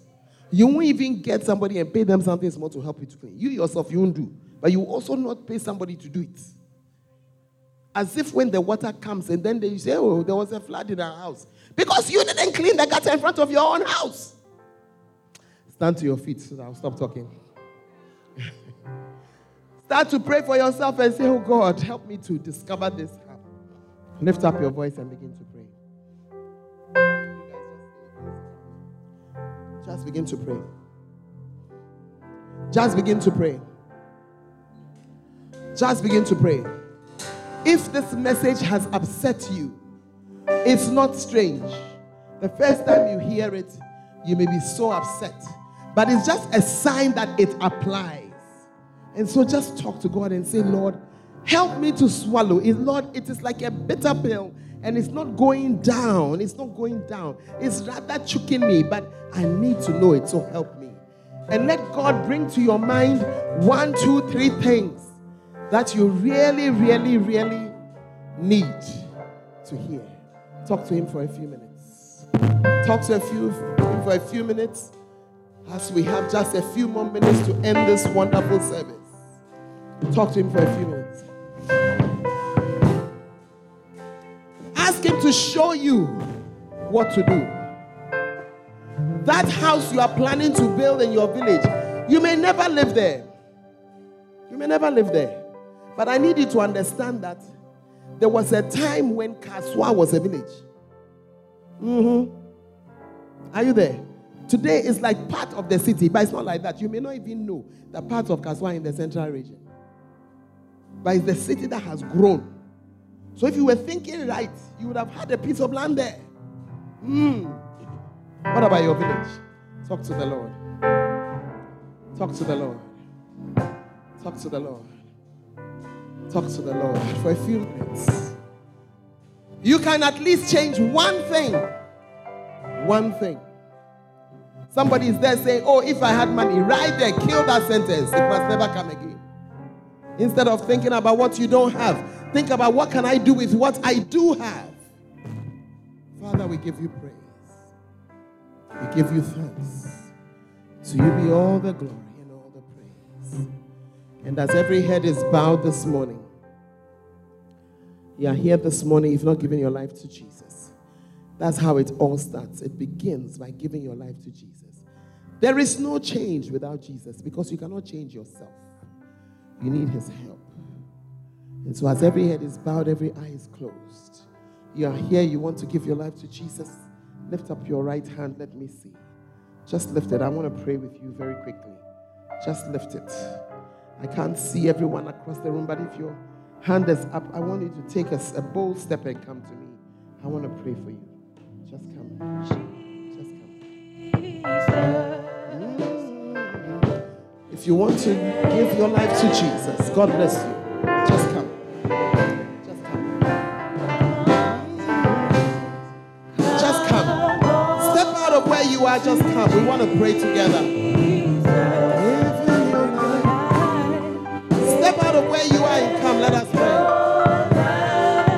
You won't even get somebody and pay them something small to help you to clean. You yourself, you won't do. But you also not pay somebody to do it. As if when the water comes and then they say, oh, there was a flood in our house. Because you didn't clean the gutter in front of your own house. Stand to your feet so that I'll stop talking. Start to pray for yourself and say, oh God, help me to discover this. Lift up your voice and begin to pray. Just begin to pray. Just begin to pray. Just begin to pray. If this message has upset you, it's not strange. The first time you hear it, you may be so upset. But it's just a sign that it applies. And so just talk to God and say, Lord, help me to swallow. It, Lord, it is like a bitter pill and it's not going down. It's not going down. It's rather choking me, but I need to know it, so help me. And let God bring to your mind one, two, three things that you really, really, really need to hear. Talk to him for a few minutes. Talk to a few, him for a few minutes as we have just a few more minutes to end this wonderful service. Talk to him for a few minutes. Ask him to show you what to do. That house you are planning to build in your village, you may never live there. You may never live there. But I need you to understand that there was a time when Kaswa was a village. Mm-hmm. Are you there? Today is like part of the city, but it's not like that. You may not even know the parts of Kaswa in the central region. But it's the city that has grown. So if you were thinking right, you would have had a piece of land there. Mm. What about your village? Talk to the Lord. Talk to the Lord. Talk to the Lord. Talk to the Lord for a few minutes. You can at least change one thing. One thing. Somebody is there saying, oh, if I had money, right there, kill that sentence. It must never come again. Instead of thinking about what you don't have, think about what can I do with what I do have. Father, we give you praise. We give you thanks. To you be all the glory and all the praise. And as every head is bowed this morning, you are here this morning, you've not given your life to Jesus. That's how it all starts. It begins by giving your life to Jesus. There is no change without Jesus because you cannot change yourself. You need his help. And so as every head is bowed, every eye is closed, you are here, you want to give your life to Jesus, lift up your right hand, let me see. Just lift it. I want to pray with you very quickly. Just lift it. I can't see everyone across the room, but if your hand is up, I want you to take a, a bold step and come to me. I want to pray for you. Just come. Just come. If you want to give your life to Jesus, God bless you. Just come. Just come. Just come. Step out of where you are. Just come. We want to pray together. Step out of where you are and come. Let us pray.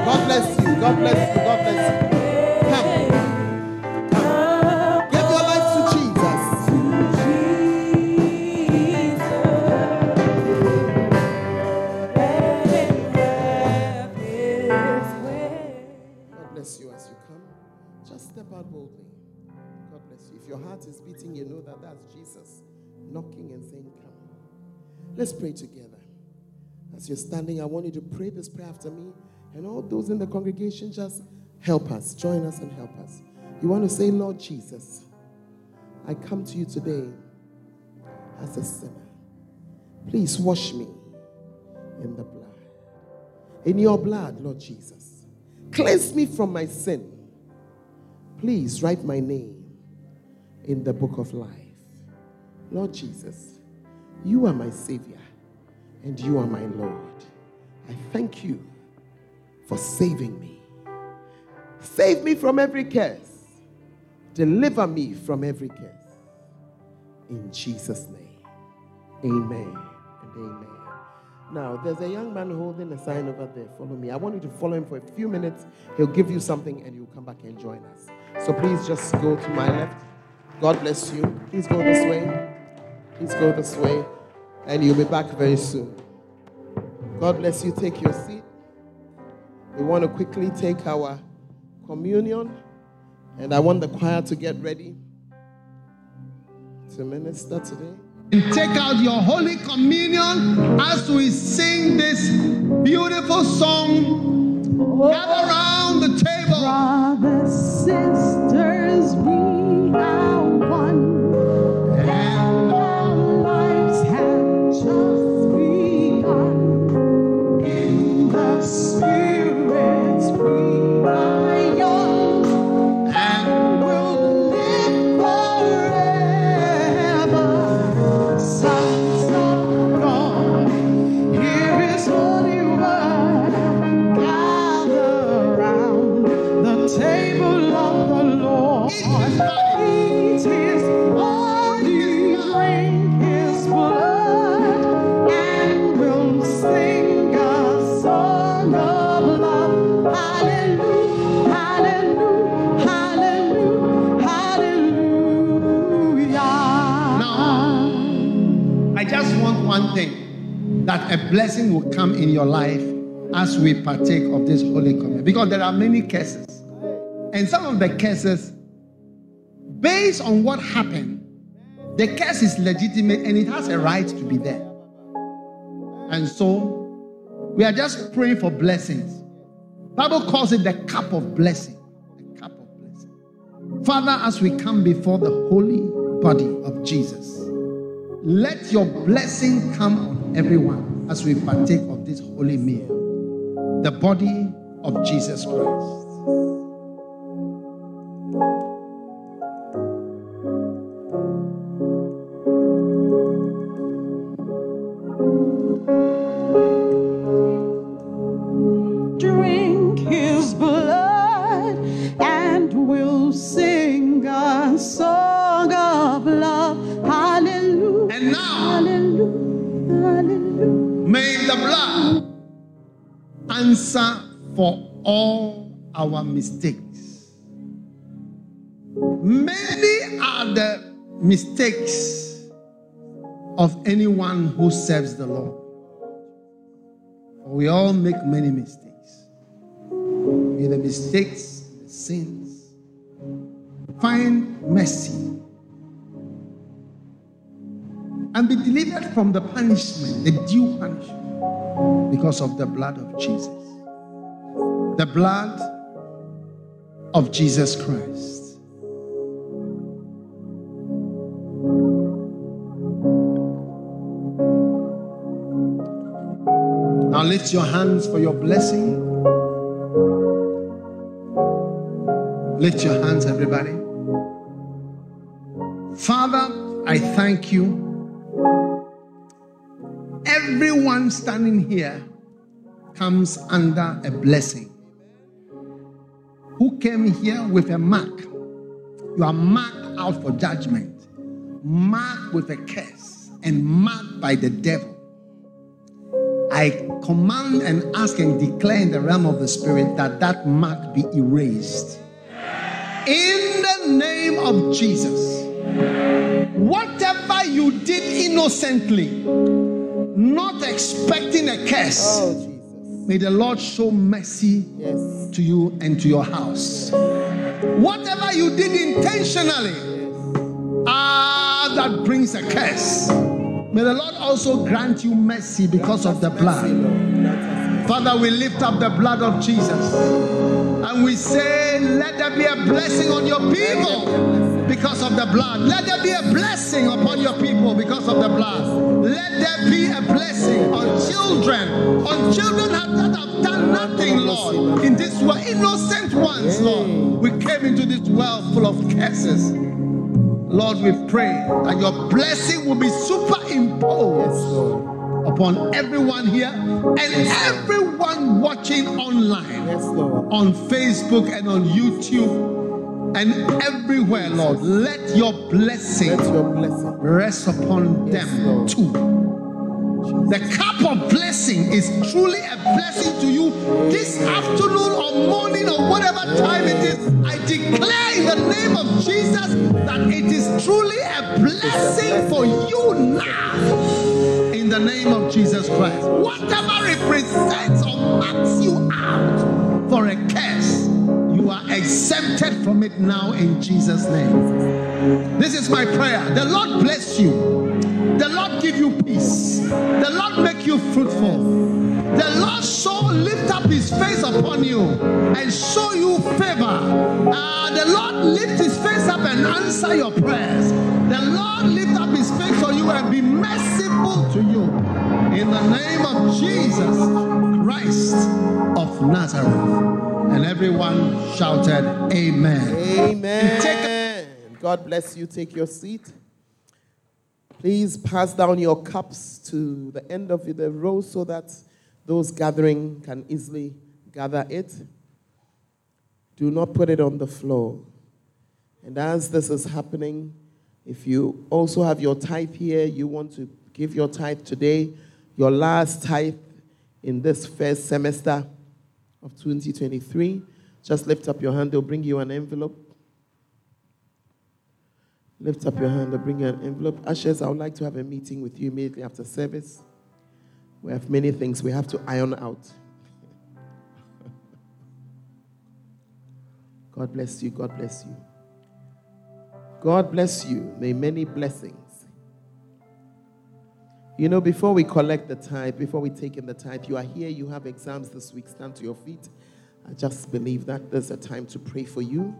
God bless you. God bless you. God bless you. If your heart is beating, you know that that's Jesus knocking and saying, come. Let's pray together. As you're standing, I want you to pray this prayer after me. And all those in the congregation, just help us. Join us and help us. You want to say, Lord Jesus, I come to you today as a sinner. Please wash me in the blood. In your blood, Lord Jesus. Cleanse me from my sin. Please write my name in the book of life. Lord Jesus, you are my Savior and you are my Lord. I thank you for saving me. Save me from every curse. Deliver me from every curse. In Jesus' name, amen and amen. Now, there's a young man holding a sign over there. Follow me. I want you to follow him for a few minutes. He'll give you something and you'll come back and join us. So please just go to my left. God bless you. Please go this way. Please go this way. And you'll be back very soon. God bless you. Take your seat. We want to quickly take our communion. And I want the choir to get ready to minister today. And take out your Holy Communion as we sing this beautiful song. Oh, gather around the table. Brothers, sisters, we are. That a blessing will come in your life as we partake of this Holy Communion. Because there are many curses. And some of the curses, based on what happened, the curse is legitimate and it has a right to be there. And so, we are just praying for blessings. Bible calls it the cup of blessing. The cup of blessing. Father, as we come before the holy body of Jesus, let your blessing come on everyone as we partake of this holy meal, the body of Jesus Christ. Mistakes. Many are the mistakes of anyone who serves the Lord. We all make many mistakes. In the mistakes, the sins, find mercy and be delivered from the punishment, the due punishment, because of the blood of Jesus. The blood of Jesus Christ. Now lift your hands for your blessing. Lift your hands, everybody. Father, I thank you. Everyone standing here comes under a blessing. Who came here with a mark? You are marked out for judgment, marked with a curse, and marked by the devil. I command and ask and declare in the realm of the spirit that that mark be erased. In the name of Jesus, whatever you did innocently, not expecting a curse, oh, may the Lord show mercy, yes, to you and to your house. Whatever you did intentionally, ah, that brings a curse, may the Lord also grant you mercy because of the blood. Father, we lift up the blood of Jesus and we say, let there be a blessing on your people because of the blood. Let there be a blessing upon your people because of the blood. Let there be a blessing on children, on children that have done nothing, Lord. In this world, innocent ones, Lord. We came into this world full of curses. Lord, we pray that your blessing will be superimposed upon everyone here and everyone watching online, on Facebook and on YouTube and everywhere, Lord. Let your blessing rest upon them too. The cup of blessing is truly a blessing to you this afternoon or morning or whatever time it is. I declare in the name of Jesus that it is truly a blessing for you now. In the name of Jesus Christ, whatever represents or marks you out for a curse, you are exempted from it now in Jesus' name. This is my prayer. The Lord bless you. The Lord give you peace. The Lord make you fruitful. The Lord so lift up his face upon you and show you favor. Uh, the Lord lift his face up and answer your prayers. The Lord lift up his face on you and be merciful to you. In the name of Jesus Christ of Nazareth. And everyone shouted, amen. Amen. Take- God bless you. Take your seat. Please pass down your cups to the end of the row so that those gathering can easily gather it. Do not put it on the floor. And as this is happening, if you also have your tithe here, you want to give your tithe today, your last tithe in this first semester of twenty twenty-three, just lift up your hand, they'll bring you an envelope. Lift up your hand, they'll bring you an envelope. Ushers, I would like to have a meeting with you immediately after service. We have many things we have to iron out. God bless you, God bless you. God bless you. May many blessings You know, before we collect the tithe, before we take in the tithe, you are here, you have exams this week, stand to your feet. I just believe that there's a time to pray for you.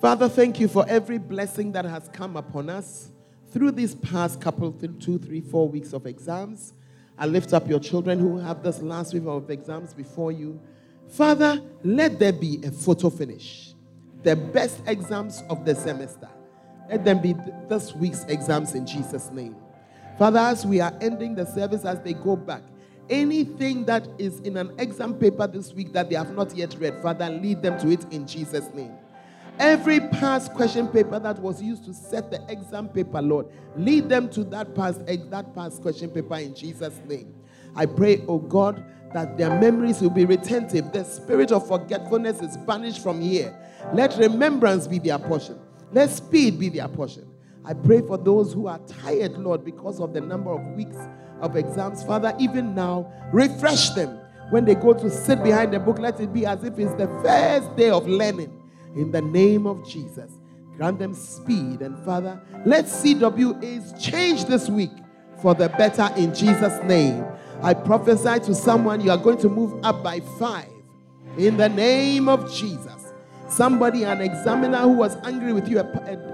Father, thank you for every blessing that has come upon us through these past couple, two, three, four weeks of exams. I lift up your children who have this last week of exams before you. Father, let there be a photo finish. The best exams of the semester. Let them be this week's exams in Jesus' name. Father, as we are ending the service, as they go back, anything that is in an exam paper this week that they have not yet read, Father, lead them to it in Jesus' name. Every past question paper that was used to set the exam paper, Lord, lead them to that past, that past question paper in Jesus' name. I pray, oh God, that their memories will be retentive. The spirit of forgetfulness is banished from here. Let remembrance be their portion. Let speed be their portion. I pray for those who are tired, Lord, because of the number of weeks of exams. Father, even now, refresh them. When they go to sit behind the book, let it be as if it's the first day of learning. In the name of Jesus, grant them speed. And Father, let C W As change this week for the better in Jesus' name. I prophesy to someone, you are going to move up by five. In the name of Jesus. Somebody, an examiner who was angry with you, a,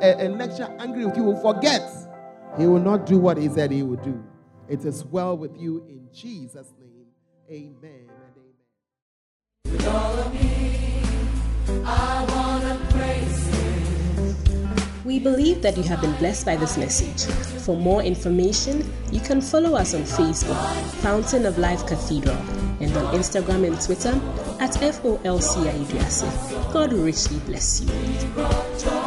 a, a lecturer angry with you, will forget. He will not do what he said he would do. It is well with you in Jesus' name. Amen and amen. With all of me, I want to praise Him. We believe that you have been blessed by this message. For more information, you can follow us on Facebook, Fountain of Life Cathedral, and on Instagram and Twitter at F O L C I D U A S I. God richly bless you.